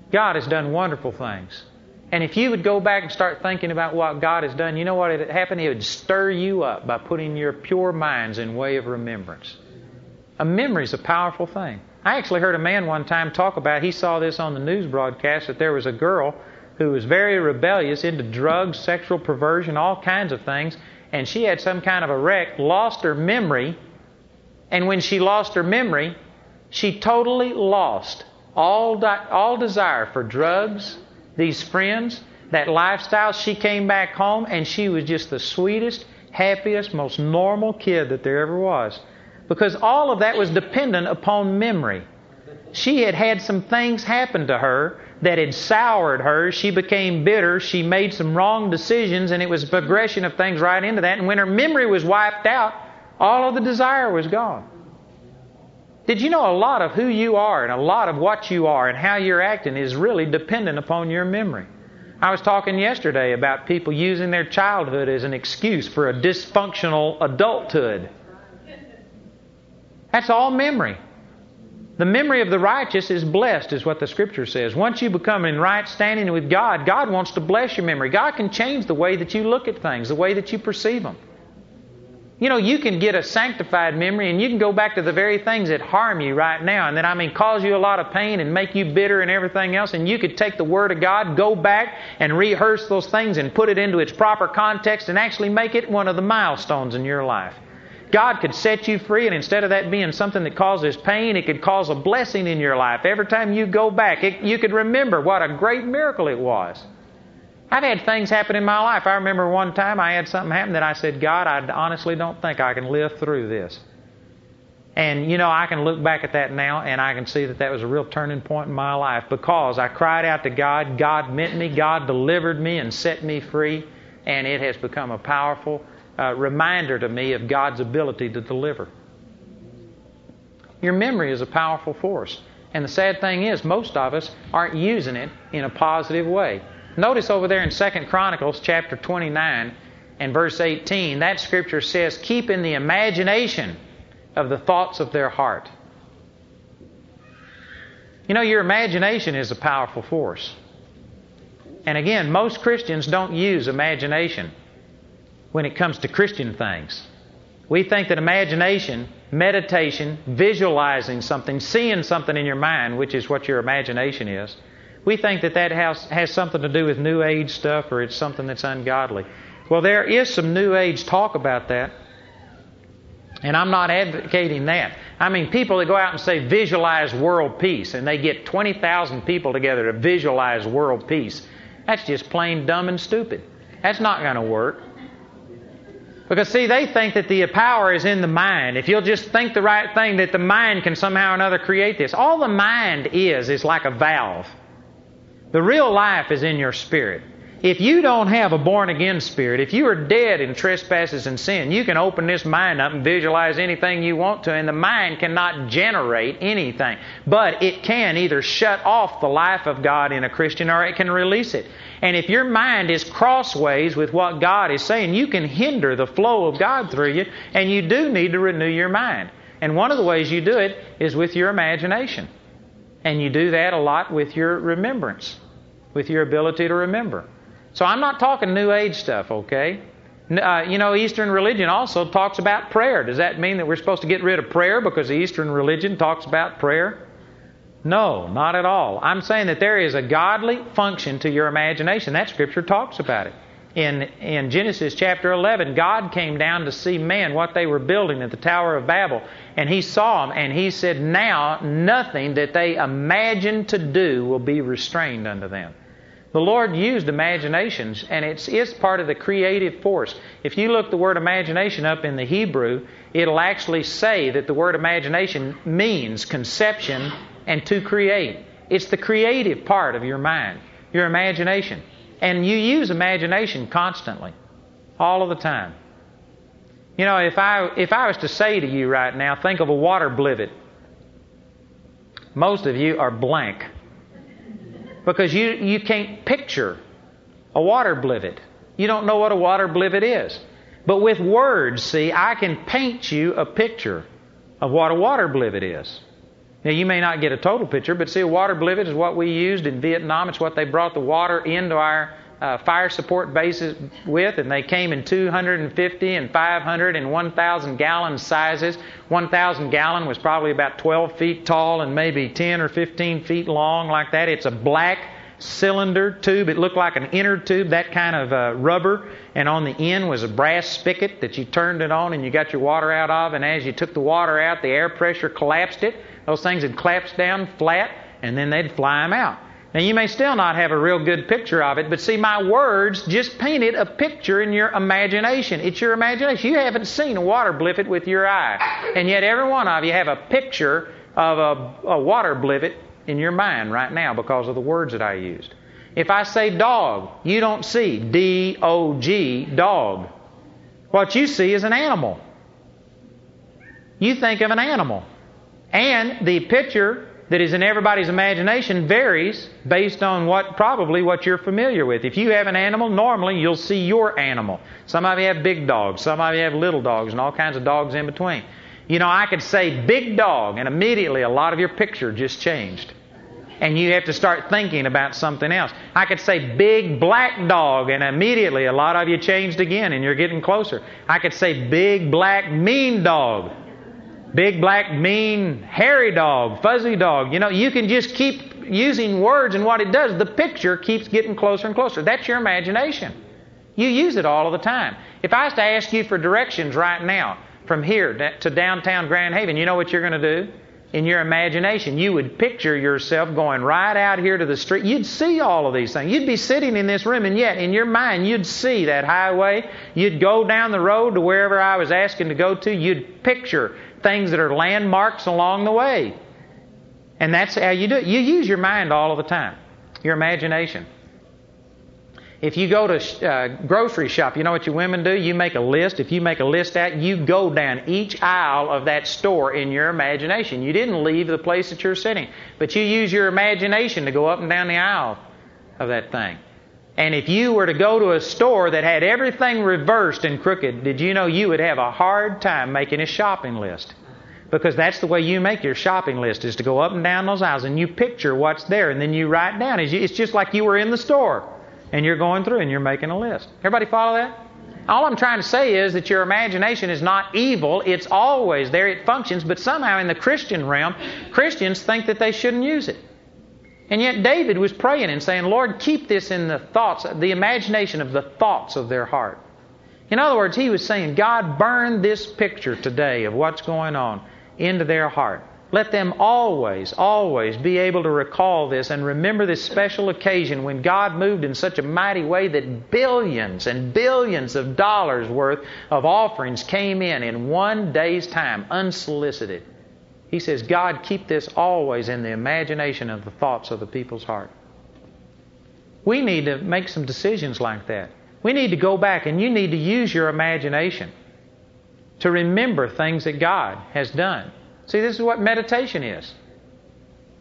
God has done wonderful things. And if you would go back and start thinking about what God has done, you know what would happen? It would stir you up by putting your pure minds in way of remembrance. A memory is a powerful thing. I actually heard a man one time talk about, he saw this on the news broadcast, that there was a girl who was very rebellious, into drugs, sexual perversion, all kinds of things, and she had some kind of a wreck, lost her memory, and when she lost her memory, She totally lost all desire for drugs, these friends, that lifestyle. She came back home and she was just the sweetest, happiest, most normal kid that there ever was. Because all of that was dependent upon memory. She had had some things happen to her that had soured her. She became bitter. She made some wrong decisions, and it was a progression of things right into that. And when her memory was wiped out, all of the desire was gone. Did you know a lot of who you are and a lot of what you are and how you're acting is really dependent upon your memory? I was talking yesterday about people using their childhood as an excuse for a dysfunctional adulthood. That's all memory. The memory of the righteous is blessed, is what the Scripture says. Once you become in right standing with God, God wants to bless your memory. God can change the way that you look at things, the way that you perceive them. You know, you can get a sanctified memory and you can go back to the very things that harm you right now and that, cause you a lot of pain and make you bitter and everything else, and you could take the Word of God, go back and rehearse those things and put it into its proper context and actually make it one of the milestones in your life. God could set you free, and instead of that being something that causes pain, it could cause a blessing in your life. Every time you go back, you could remember what a great miracle it was. I've had things happen in my life. I remember one time I had something happen that I said, God, I honestly don't think I can live through this. And, I can look back at that now, and I can see that that was a real turning point in my life because I cried out to God. God met me. God delivered me and set me free, and it has become a powerful reminder to me of God's ability to deliver. Your memory is a powerful force. And the sad thing is, most of us aren't using it in a positive way. Notice over there in 2 Chronicles chapter 29 and verse 18, that Scripture says, keep in the imagination of the thoughts of their heart. Your imagination is a powerful force. And again, most Christians don't use imagination when it comes to Christian things. We think that imagination, meditation, visualizing something, seeing something in your mind, which is what your imagination is, we think that has something to do with New Age stuff or it's something that's ungodly. Well, there is some New Age talk about that, and I'm not advocating that. People that go out and say visualize world peace, and they get 20,000 people together to visualize world peace. That's just plain dumb and stupid. That's not going to work. Because, they think that the power is in the mind. If you'll just think the right thing, that the mind can somehow or another create this. All the mind is like a valve. The real life is in your spirit. If you don't have a born-again spirit, if you are dead in trespasses and sin, you can open this mind up and visualize anything you want to, and the mind cannot generate anything. But it can either shut off the life of God in a Christian or it can release it. And if your mind is crossways with what God is saying, you can hinder the flow of God through you, and you do need to renew your mind. And one of the ways you do it is with your imagination. And you do that a lot with your remembrance, with your ability to remember. So I'm not talking New Age stuff, okay? Eastern religion also talks about prayer. Does that mean that we're supposed to get rid of prayer because the Eastern religion talks about prayer? No, not at all. I'm saying that there is a godly function to your imagination. That Scripture talks about it. In Genesis chapter 11, God came down to see man, what they were building at the Tower of Babel. And He saw them, and He said, now nothing that they imagine to do will be restrained unto them. The Lord used imaginations, and it's part of the creative force. If you look the word imagination up in the Hebrew, it'll actually say that the word imagination means conception and to create. It's the creative part of your mind, your imagination. And you use imagination constantly, all of the time. If I was to say to you right now, think of a water blivet, most of you are blank. Because you can't picture a water blivet. You don't know what a water blivet is. But with words, I can paint you a picture of what a water blivet is. Now, you may not get a total picture, but a water blivet is what we used in Vietnam. It's what they brought the water into our fire support bases with, and they came in 250 and 500 and 1,000 gallon sizes. 1,000 gallon was probably about 12 feet tall and maybe 10 or 15 feet long, like that. It's a black cylinder tube. It looked like an inner tube, that kind of rubber, and on the end was a brass spigot that you turned it on and you got your water out of, and as you took the water out, the air pressure collapsed it Those things would collapse down flat, and then they'd fly them out. Now, you may still not have a real good picture of it, but see, my words just painted a picture in your imagination. It's your imagination. You haven't seen a water blippet with your eye, and yet every one of you have a picture of a water blippet in your mind right now because of the words that I used. If I say dog, you don't see D-O-G, dog. What you see is an animal. You think of an animal. And the picture that is in everybody's imagination varies based on probably what you're familiar with. If you have an animal, normally you'll see your animal. Some of you have big dogs, some of you have little dogs, and all kinds of dogs in between. You know, I could say big dog, and immediately a lot of your picture just changed. And you have to start thinking about something else. I could say big black dog, and immediately a lot of you changed again, and you're getting closer. I could say big black mean dog. Big, black, mean, hairy dog, fuzzy dog. You know, you can just keep using words, and what it does, the picture keeps getting closer and closer. That's your imagination. You use it all of the time. If I was to ask you for directions right now, from here to downtown Grand Haven, you know what you're going to do? In your imagination, you would picture yourself going right out here to the street. You'd see all of these things. You'd be sitting in this room, and yet in your mind, you'd see that highway. You'd go down the road to wherever I was asking to go to. You'd picture things that are landmarks along the way. And that's how you do it. You use your mind all of the time, your imagination. If you go to grocery shop, you know what you women do? You make a list. If you make a list out, you go down each aisle of that store in your imagination. You didn't leave the place that you're sitting, but you use your imagination to go up and down the aisle of that thing. And if you were to go to a store that had everything reversed and crooked, did you know you would have a hard time making a shopping list? Because that's the way you make your shopping list, is to go up and down those aisles, and you picture what's there, and then you write down. It's just like you were in the store. And you're going through and you're making a list. Everybody follow that? All I'm trying to say is that your imagination is not evil. It's always there. It functions. But somehow in the Christian realm, Christians think that they shouldn't use it. And yet David was praying and saying, Lord, keep this in the thoughts, the imagination of the thoughts of their heart. In other words, he was saying, God, burn this picture today of what's going on into their heart. Let them always, always be able to recall this and remember this special occasion when God moved in such a mighty way that billions and billions of dollars worth of offerings came in 1 day's time, unsolicited. He says, God, keep this always in the imagination of the thoughts of the people's heart. We need to make some decisions like that. We need to go back, and you need to use your imagination to remember things that God has done. See, this is what meditation is.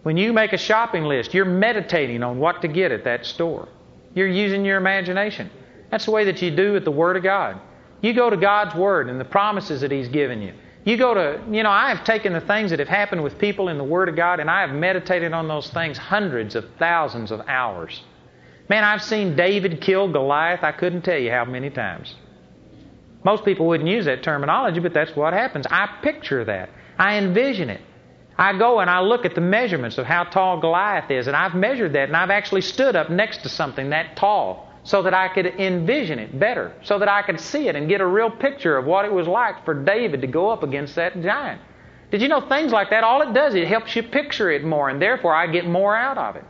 When you make a shopping list, you're meditating on what to get at that store. You're using your imagination. That's the way that you do with the Word of God. You go to God's Word and the promises that He's given you. You go to, you know, I have taken the things that have happened with people in the Word of God, and I have meditated on those things hundreds of thousands of hours. Man, I've seen David kill Goliath. I couldn't tell you how many times. Most people wouldn't use that terminology, but that's what happens. I picture that. I envision it. I go and I look at the measurements of how tall Goliath is, and I've measured that, and I've actually stood up next to something that tall so that I could envision it better, so that I could see it and get a real picture of what it was like for David to go up against that giant. Did you know things like that, all it does, it helps you picture it more, and therefore I get more out of it.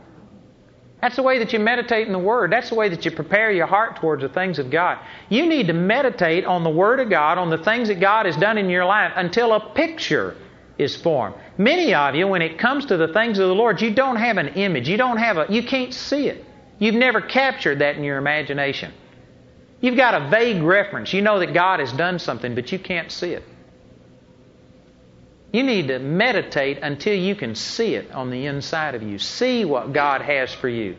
That's the way that you meditate in the Word. That's the way that you prepare your heart towards the things of God. You need to meditate on the Word of God, on the things that God has done in your life, until a picture is formed. Many of you, when it comes to the things of the Lord, you don't have an image. You can't see it. You've never captured that in your imagination. You've got a vague reference. You know that God has done something, but you can't see it. You need to meditate until you can see it on the inside of you. See what God has for you.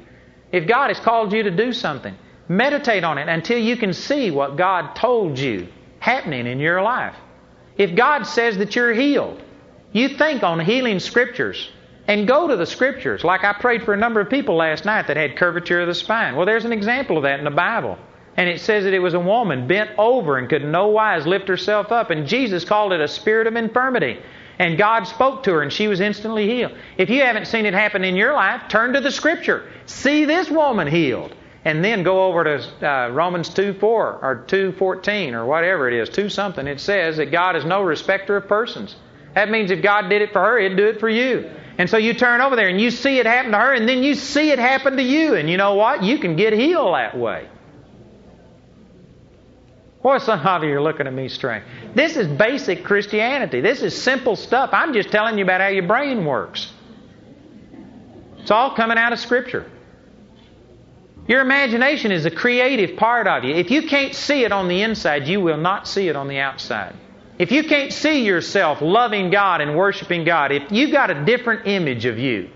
If God has called you to do something, meditate on it until you can see what God told you happening in your life. If God says that you're healed, you think on healing scriptures and go to the scriptures. Like I prayed for a number of people last night that had curvature of the spine. Well, there's an example of that in the Bible. And it says that it was a woman bent over and could in no wise lift herself up. And Jesus called it a spirit of infirmity. And God spoke to her, and she was instantly healed. If you haven't seen it happen in your life, turn to the Scripture. See this woman healed. And then go over to Romans 2:4 or 2:14 or whatever it is, 2 something. It says that God is no respecter of persons. That means if God did it for her, He'd do it for you. And so you turn over there and you see it happen to her, and then you see it happen to you. And you know what? You can get healed that way. Boy, some of you are looking at me strange. This is basic Christianity. This is simple stuff. I'm just telling you about how your brain works. It's all coming out of Scripture. Your imagination is a creative part of you. If you can't see it on the inside, you will not see it on the outside. If you can't see yourself loving God and worshiping God, if you've got a different image of you,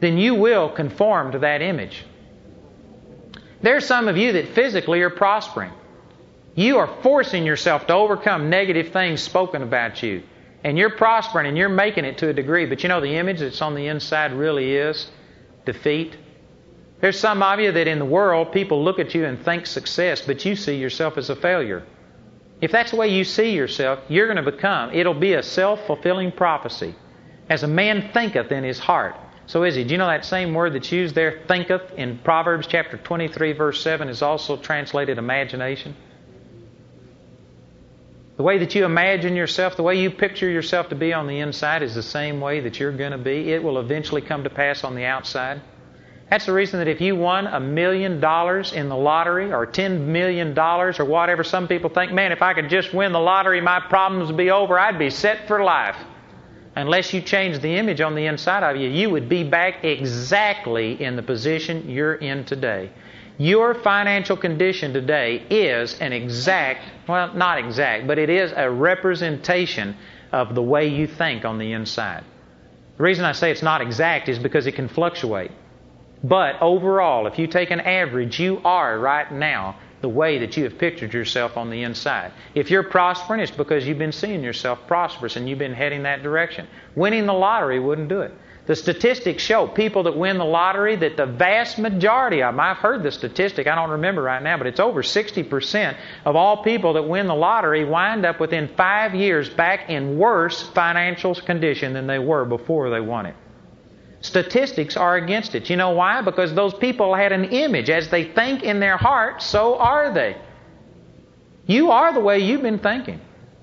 then you will conform to that image. There are some of you that physically are prospering. You are forcing yourself to overcome negative things spoken about you. And you're prospering and you're making it to a degree. But you know, the image that's on the inside really is defeat. There's some of you that in the world, people look at you and think success, but you see yourself as a failure. If that's the way you see yourself, you're going to become. It'll be a self-fulfilling prophecy. As a man thinketh in his heart, so is he. Do you know that same word that's used there, thinketh, in Proverbs chapter 23, verse 7, is also translated imagination? The way that you imagine yourself, the way you picture yourself to be on the inside is the same way that you're going to be. It will eventually come to pass on the outside. That's the reason that if you won $1 million in the lottery or $10 million or whatever, some people think, man, if I could just win the lottery, my problems would be over. I'd be set for life. Unless you change the image on the inside of you, you would be back exactly in the position you're in today. Your financial condition today is an exact, well, not exact, but it is a representation of the way you think on the inside. The reason I say it's not exact is because it can fluctuate. But overall, if you take an average, you are right now the way that you have pictured yourself on the inside. If you're prospering, it's because you've been seeing yourself prosperous and you've been heading that direction. Winning the lottery wouldn't do it. The statistics show people that win the lottery, that the vast majority of them, I've heard the statistic, I don't remember right now, but it's over 60% of all people that win the lottery wind up within 5 years back in worse financial condition than they were before they won it. Statistics are against it. You know why? Because those people had an image. As they think in their heart, so are they. You are the way you've been thinking.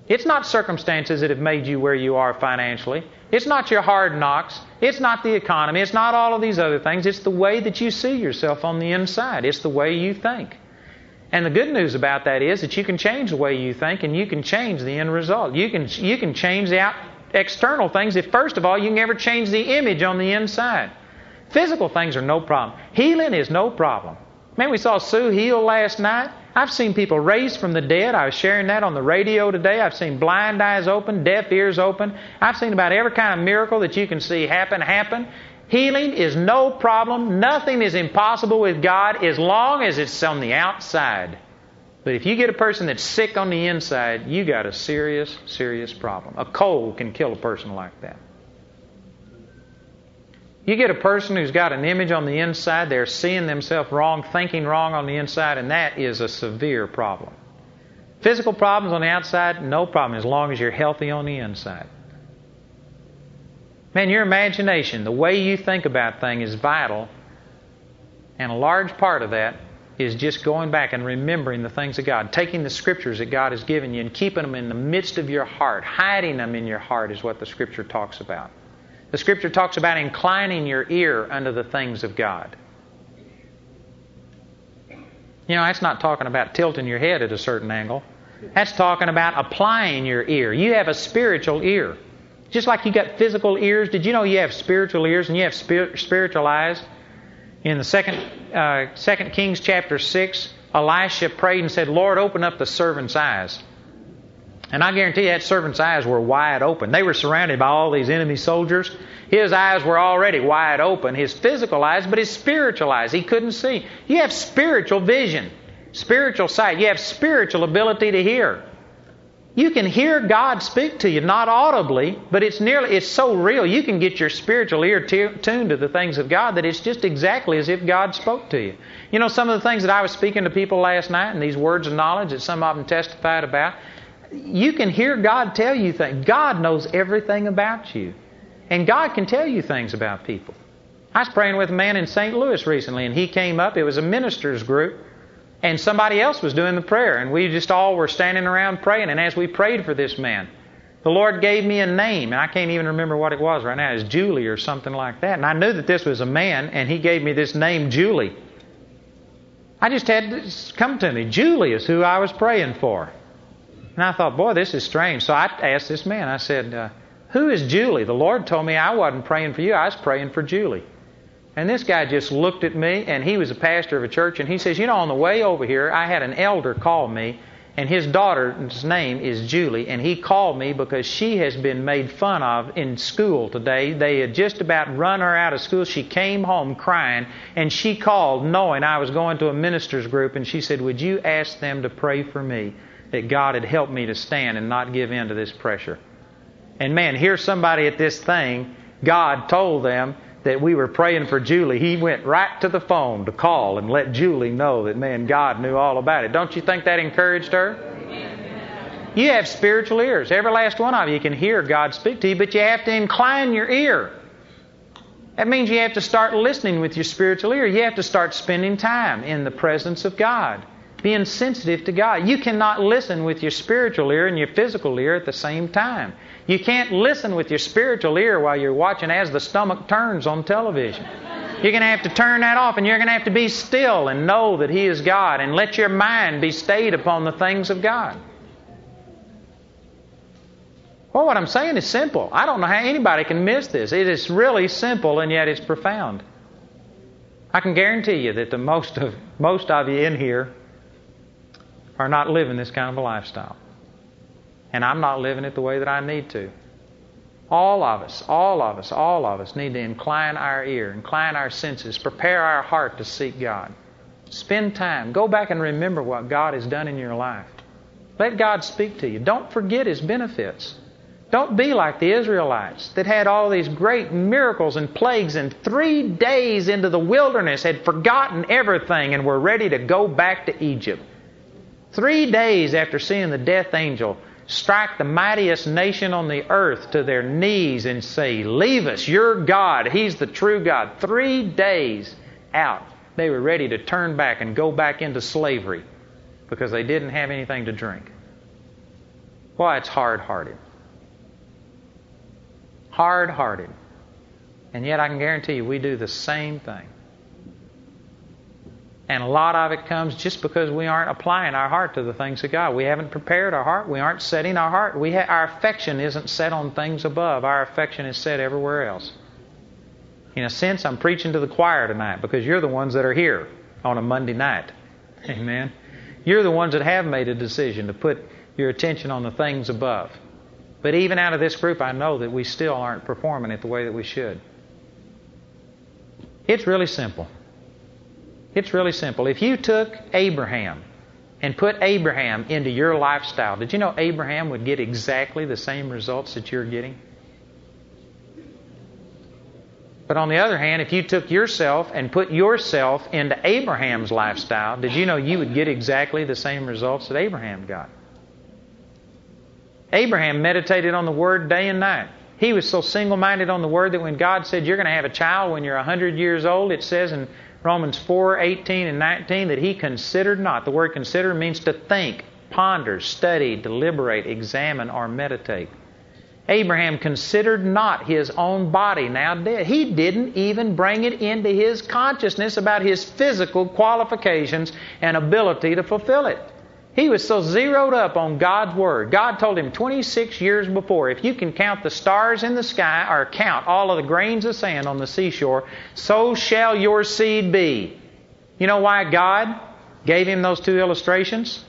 It's not circumstances that have made you where you are financially. It's not your hard knocks. It's not the economy. It's not all of these other things. It's the way that you see yourself on the inside. It's the way you think. And the good news about that is that you can change the way you think and you can change the end result. You can change the outcome. External things, if first of all you can ever change the image on the inside. Physical things are no problem. Healing is no problem. Man, we saw Sue heal last night. I've seen people raised from the dead. I was sharing that on the radio today. I've seen blind eyes open, deaf ears open. I've seen about every kind of miracle that you can see happen. Healing is no problem. Nothing is impossible with God as long as it's on the outside. But if you get a person that's sick on the inside, you got a serious, serious problem. A cold can kill a person like that. You get a person who's got an image on the inside, they're seeing themselves wrong, thinking wrong on the inside, and that is a severe problem. Physical problems on the outside, no problem, as long as you're healthy on the inside. Man, your imagination, the way you think about things is vital, and a large part of that is just going back and remembering the things of God, taking the Scriptures that God has given you and keeping them in the midst of your heart. Hiding them in your heart is what the Scripture talks about. The Scripture talks about inclining your ear unto the things of God. You know, that's not talking about tilting your head at a certain angle. That's talking about applying your ear. You have a spiritual ear. Just like you got physical ears, did you know you have spiritual ears and you have spiritual eyes? In the Second Kings chapter 6, Elisha prayed and said, Lord, open up the servant's eyes. And I guarantee you that servant's eyes were wide open. They were surrounded by all these enemy soldiers. His eyes were already wide open, his physical eyes, but his spiritual eyes. He couldn't see. You have spiritual vision, spiritual sight. You have spiritual ability to hear. You can hear God speak to you, not audibly, but it's so real. You can get your spiritual ear tuned to the things of God that it's just exactly as if God spoke to you. You know, some of the things that I was speaking to people last night and these words of knowledge that some of them testified about, you can hear God tell you things. God knows everything about you. And God can tell you things about people. I was praying with a man in St. Louis recently, and he came up. It was a minister's group. And somebody else was doing the prayer, and we just all were standing around praying. And as we prayed for this man, The Lord gave me a name, and I can't even remember what it was right now. It's Julie or something like that. And I knew that this was a man, and he gave me this name, Julie. I just had this come to me. Julie is who I was praying for. And I thought, boy, this is strange. So I asked this man, I said, who is Julie? The Lord told me I wasn't praying for you, I was praying for Julie. And this guy just looked at me, and he was a pastor of a church, and he says, you know, on the way over here, I had an elder call me, and his daughter's name is Julie, and he called me because she has been made fun of in school today. They had just about run her out of school. She came home crying, and she called knowing I was going to a minister's group, and she said, would you ask them to pray for me, that God had helped me to stand and not give in to this pressure? And man, here's somebody at this thing. God told them that we were praying for Julie. He went right to the phone to call and let Julie know that, man, God knew all about it. Don't you think that encouraged her? Amen. You have spiritual ears. Every last one of you can hear God speak to you, but you have to incline your ear. That means you have to start listening with your spiritual ear. You have to start spending time in the presence of God, being sensitive to God. You cannot listen with your spiritual ear and your physical ear at the same time. You can't listen with your spiritual ear while you're watching As the Stomach Turns on television. You're going to have to turn that off, and you're going to have to be still and know that He is God and let your mind be stayed upon the things of God. Well, what I'm saying is simple. I don't know how anybody can miss this. It is really simple, and yet it's profound. I can guarantee you that the most of you in here are not living this kind of a lifestyle. And I'm not living it the way that I need to. All of us need to incline our ear, incline our senses, prepare our heart to seek God. Spend time. Go back and remember what God has done in your life. Let God speak to you. Don't forget His benefits. Don't be like the Israelites that had all these great miracles and plagues, and 3 days into the wilderness had forgotten everything and were ready to go back to Egypt. 3 days after seeing the death angel strike the mightiest nation on the earth to their knees and say, leave us, you're God, He's the true God. 3 days out, they were ready to turn back and go back into slavery because they didn't have anything to drink. Boy, it's hard-hearted. Hard-hearted. And yet I can guarantee you we do the same thing. And a lot of it comes just because we aren't applying our heart to the things of God. We haven't prepared our heart. We aren't setting our heart. Our affection isn't set on things above. Our affection is set everywhere else. In a sense, I'm preaching to the choir tonight because you're the ones that are here on a Monday night. Amen. You're the ones that have made a decision to put your attention on the things above. But even out of this group, I know that we still aren't performing it the way that we should. It's really simple. It's really simple. If you took Abraham and put Abraham into your lifestyle, did you know Abraham would get exactly the same results that you're getting? But on the other hand, if you took yourself and put yourself into Abraham's lifestyle, did you know you would get exactly the same results that Abraham got? Abraham meditated on the Word day and night. He was so single-minded on the Word that when God said, you're going to have a child when you're 100 years old, it says in Romans 4:18 and 19, that he considered not. The word consider means to think, ponder, study, deliberate, examine, or meditate. Abraham considered not his own body now dead. He didn't even bring it into his consciousness about his physical qualifications and ability to fulfill it. He was so zeroed up on God's Word. God told him 26 years before, if you can count the stars in the sky or count all of the grains of sand on the seashore, so shall your seed be. You know why God gave him those two illustrations?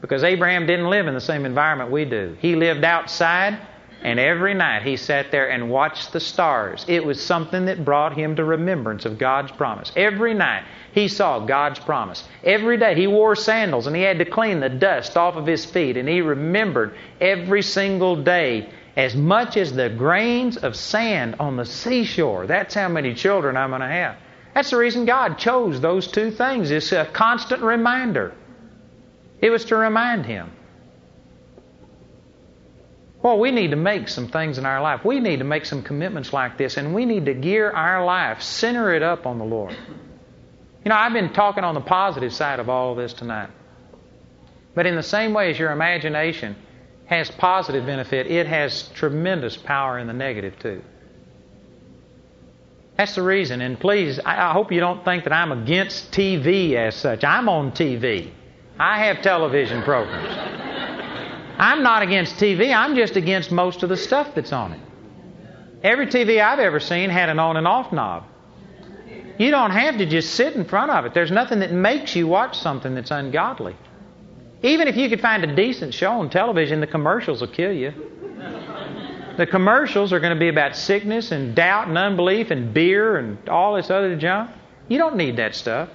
Because Abraham didn't live in the same environment we do. He lived outside, and every night he sat there and watched the stars. It was something that brought him to remembrance of God's promise. Every night he saw God's promise. Every day he wore sandals and he had to clean the dust off of his feet. And he remembered every single day as much as the grains of sand on the seashore. That's how many children I'm going to have. That's the reason God chose those two things. It's a constant reminder. It was to remind him. Well, we need to make some things in our life. We need to make some commitments like this, and we need to gear our life, center it up on the Lord. You know, I've been talking on the positive side of all this tonight. But in the same way as your imagination has positive benefit, it has tremendous power in the negative too. That's the reason. And please, I hope you don't think that I'm against TV as such. I'm on TV. I have television programs. I'm not against TV. I'm just against most of the stuff that's on it. Every TV I've ever seen had an on and off knob. You don't have to just sit in front of it. There's nothing that makes you watch something that's ungodly. Even if you could find a decent show on television, the commercials will kill you. The commercials are going to be about sickness and doubt and unbelief and beer and all this other junk. You don't need that stuff.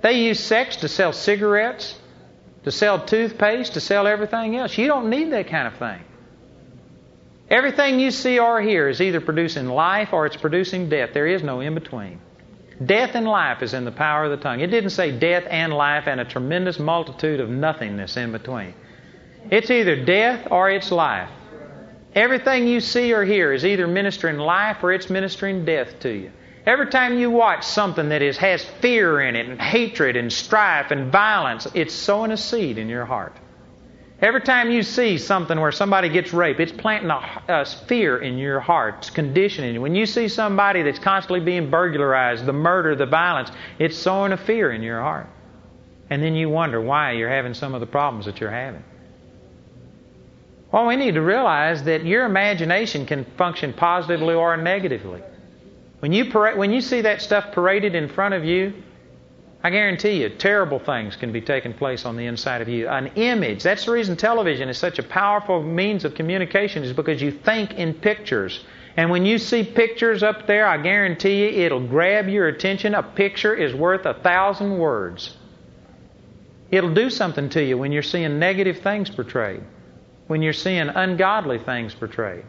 They use sex to sell cigarettes, to sell toothpaste, to sell everything else. You don't need that kind of thing. Everything you see or hear is either producing life or it's producing death. There is no in-between. Death and life is in the power of the tongue. It didn't say death and life and a tremendous multitude of nothingness in between. It's either death or it's life. Everything you see or hear is either ministering life or it's ministering death to you. Every time you watch something that has fear in it and hatred and strife and violence, it's sowing a seed in your heart. Every time you see something where somebody gets raped, it's planting a fear in your heart. It's conditioning you. When you see somebody that's constantly being burglarized, the murder, the violence, it's sowing a fear in your heart. And then you wonder why you're having some of the problems that you're having. Well, we need to realize that your imagination can function positively or negatively. When you see that stuff paraded in front of you, I guarantee you, terrible things can be taking place on the inside of you. An image. That's the reason television is such a powerful means of communication, is because you think in pictures. And when you see pictures up there, I guarantee you, it'll grab your attention. A picture is worth 1,000 words. It'll do something to you when you're seeing negative things portrayed, when you're seeing ungodly things portrayed.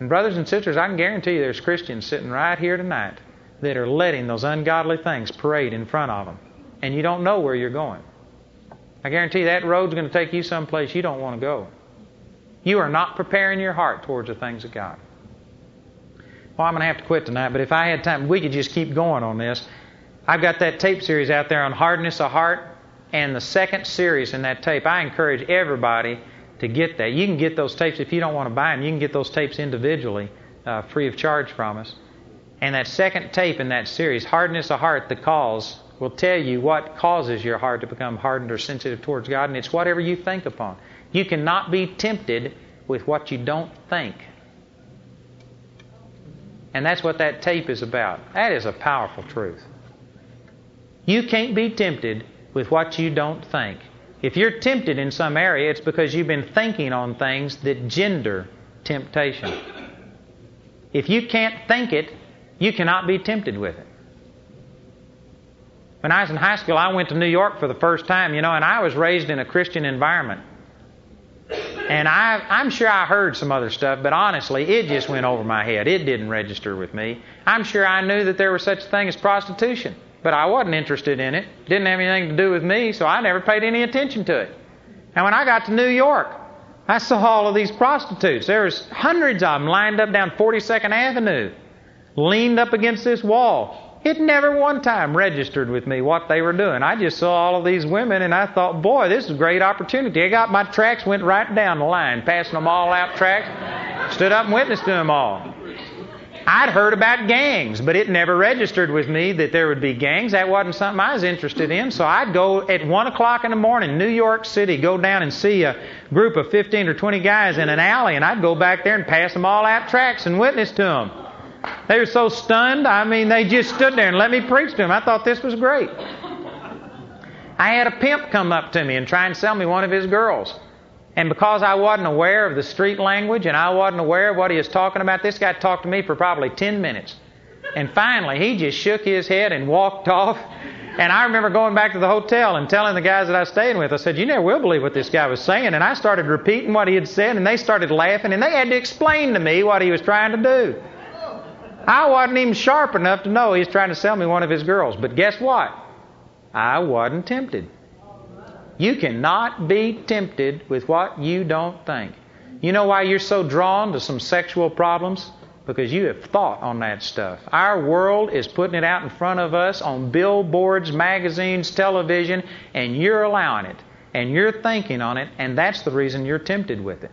And brothers and sisters, I can guarantee you there's Christians sitting right here tonight that are letting those ungodly things parade in front of them. And you don't know where you're going. I guarantee you that road's going to take you someplace you don't want to go. You are not preparing your heart towards the things of God. Well, I'm going to have to quit tonight, but if I had time, we could just keep going on this. I've got that tape series out there on hardness of heart, and the second series in that tape, I encourage everybody to get that. You can get those tapes if you don't want to buy them. You can get those tapes individually, free of charge from us. And that second tape in that series, Hardness of Heart, The Cause, will tell you what causes your heart to become hardened or sensitive towards God, and it's whatever you think upon. You cannot be tempted with what you don't think. And that's what that tape is about. That is a powerful truth. You can't be tempted with what you don't think. If you're tempted in some area, it's because you've been thinking on things that gender temptation. If you can't think it, you cannot be tempted with it. When I was in high school, I went to New York for the first time, and I was raised in a Christian environment. And I'm sure I heard some other stuff, but honestly, it just went over my head. It didn't register with me. I'm sure I knew that there was such a thing as prostitution, but I wasn't interested in it. It didn't have anything to do with me, so I never paid any attention to it. And when I got to New York, I saw all of these prostitutes. There was hundreds of them lined up down 42nd Avenue. Leaned up against this wall. It never one time registered with me what they were doing. I just saw all of these women and I thought, boy, this is a great opportunity. I got my tracts, went right down the line, passing them all out tracts, stood up and witnessed to them all. I'd heard about gangs, but it never registered with me that there would be gangs. That wasn't something I was interested in, so I'd go at 1 o'clock in the morning, New York City, go down and see a group of 15 or 20 guys in an alley, and I'd go back there and pass them all out tracts and witness to them. They were so stunned, they just stood there and let me preach to them. I thought this was great. I had a pimp come up to me and try and sell me one of his girls. And because I wasn't aware of the street language and I wasn't aware of what he was talking about, this guy talked to me for probably 10 minutes. And finally, he just shook his head and walked off. And I remember going back to the hotel and telling the guys that I was staying with, I said, you never will believe what this guy was saying. And I started repeating what he had said, and they started laughing, and they had to explain to me what he was trying to do. I wasn't even sharp enough to know he was trying to sell me one of his girls. But guess what? I wasn't tempted. You cannot be tempted with what you don't think. You know why you're so drawn to some sexual problems? Because you have thought on that stuff. Our world is putting it out in front of us on billboards, magazines, television, and you're allowing it. and you're thinking on it, and that's the reason you're tempted with it.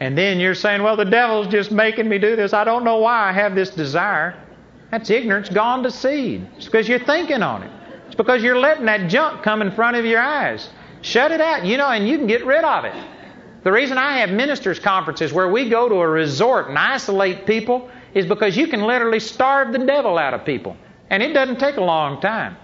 And then you're saying, well, the devil's just making me do this. I don't know why I have this desire. That's ignorance gone to seed. It's because you're thinking on it. It's because you're letting that junk come in front of your eyes. Shut it out, and you can get rid of it. The reason I have ministers' conferences where we go to a resort and isolate people is because you can literally starve the devil out of people. And it doesn't take a long time.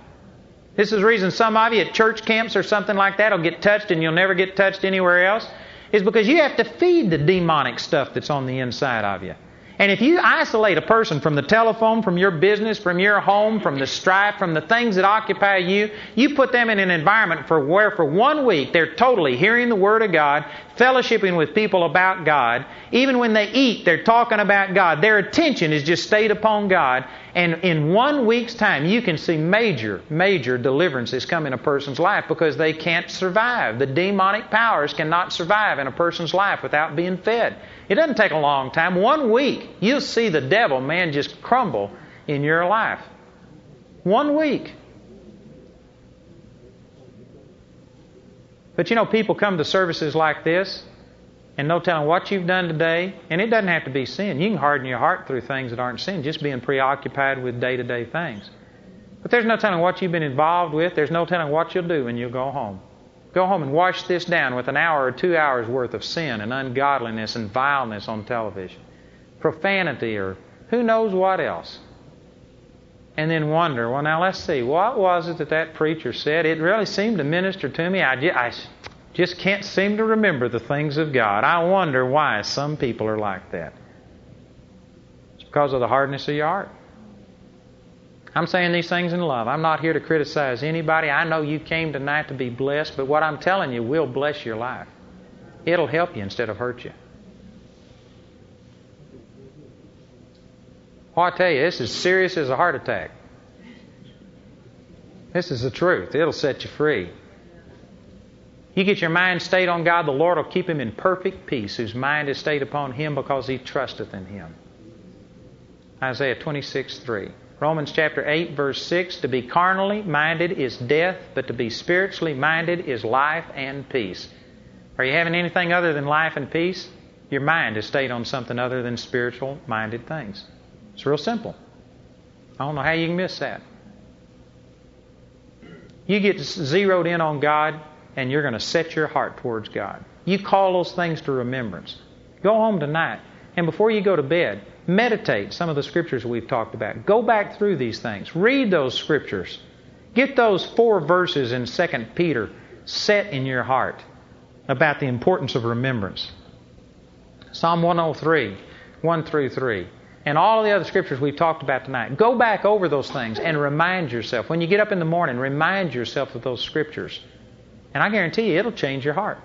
This is the reason some of you at church camps or something like that will get touched and you'll never get touched anywhere else, is because you have to feed the demonic stuff that's on the inside of you. And if you isolate a person from the telephone, from your business, from your home, from the strife, from the things that occupy you, you put them in an environment where for 1 week they're totally hearing the Word of God, fellowshipping with people about God. Even when they eat, they're talking about God. Their attention is just stayed upon God. And in 1 week's time, you can see major, major deliverances come in a person's life because they can't survive. The demonic powers cannot survive in a person's life without being fed. It doesn't take a long time. 1 week, you'll see the devil, man, just crumble in your life. 1 week. But people come to services like this and no telling what you've done today. And it doesn't have to be sin. You can harden your heart through things that aren't sin, just being preoccupied with day-to-day things. But there's no telling what you've been involved with. There's no telling what you'll do when you go home. Go home and wash this down with an hour or 2 hours worth of sin and ungodliness and vileness on television, profanity or who knows what else. And then wonder, well, now let's see, what was it that preacher said? It really seemed to minister to me. I just can't seem to remember the things of God. I wonder why some people are like that. It's because of the hardness of your heart. I'm saying these things in love. I'm not here to criticize anybody. I know you came tonight to be blessed, but what I'm telling you will bless your life. It'll help you instead of hurt you. Well, I tell you, this is serious as a heart attack. This is the truth. It'll set you free. You get your mind stayed on God, the Lord will keep him in perfect peace, whose mind is stayed upon him because he trusteth in him. Isaiah 26:3. Romans chapter 8, verse 6, to be carnally minded is death, but to be spiritually minded is life and peace. Are you having anything other than life and peace? Your mind is stayed on something other than spiritual-minded things. It's real simple. I don't know how you can miss that. You get zeroed in on God, and you're going to set your heart towards God. You call those things to remembrance. Go home tonight, and before you go to bed, meditate some of the scriptures we've talked about. Go back through these things. Read those scriptures. Get those 4 verses in 2 Peter set in your heart about the importance of remembrance. Psalm 103, 1-3, and all of the other scriptures we've talked about tonight. Go back over those things and remind yourself. When you get up in the morning, remind yourself of those scriptures. And I guarantee you, it'll change your heart.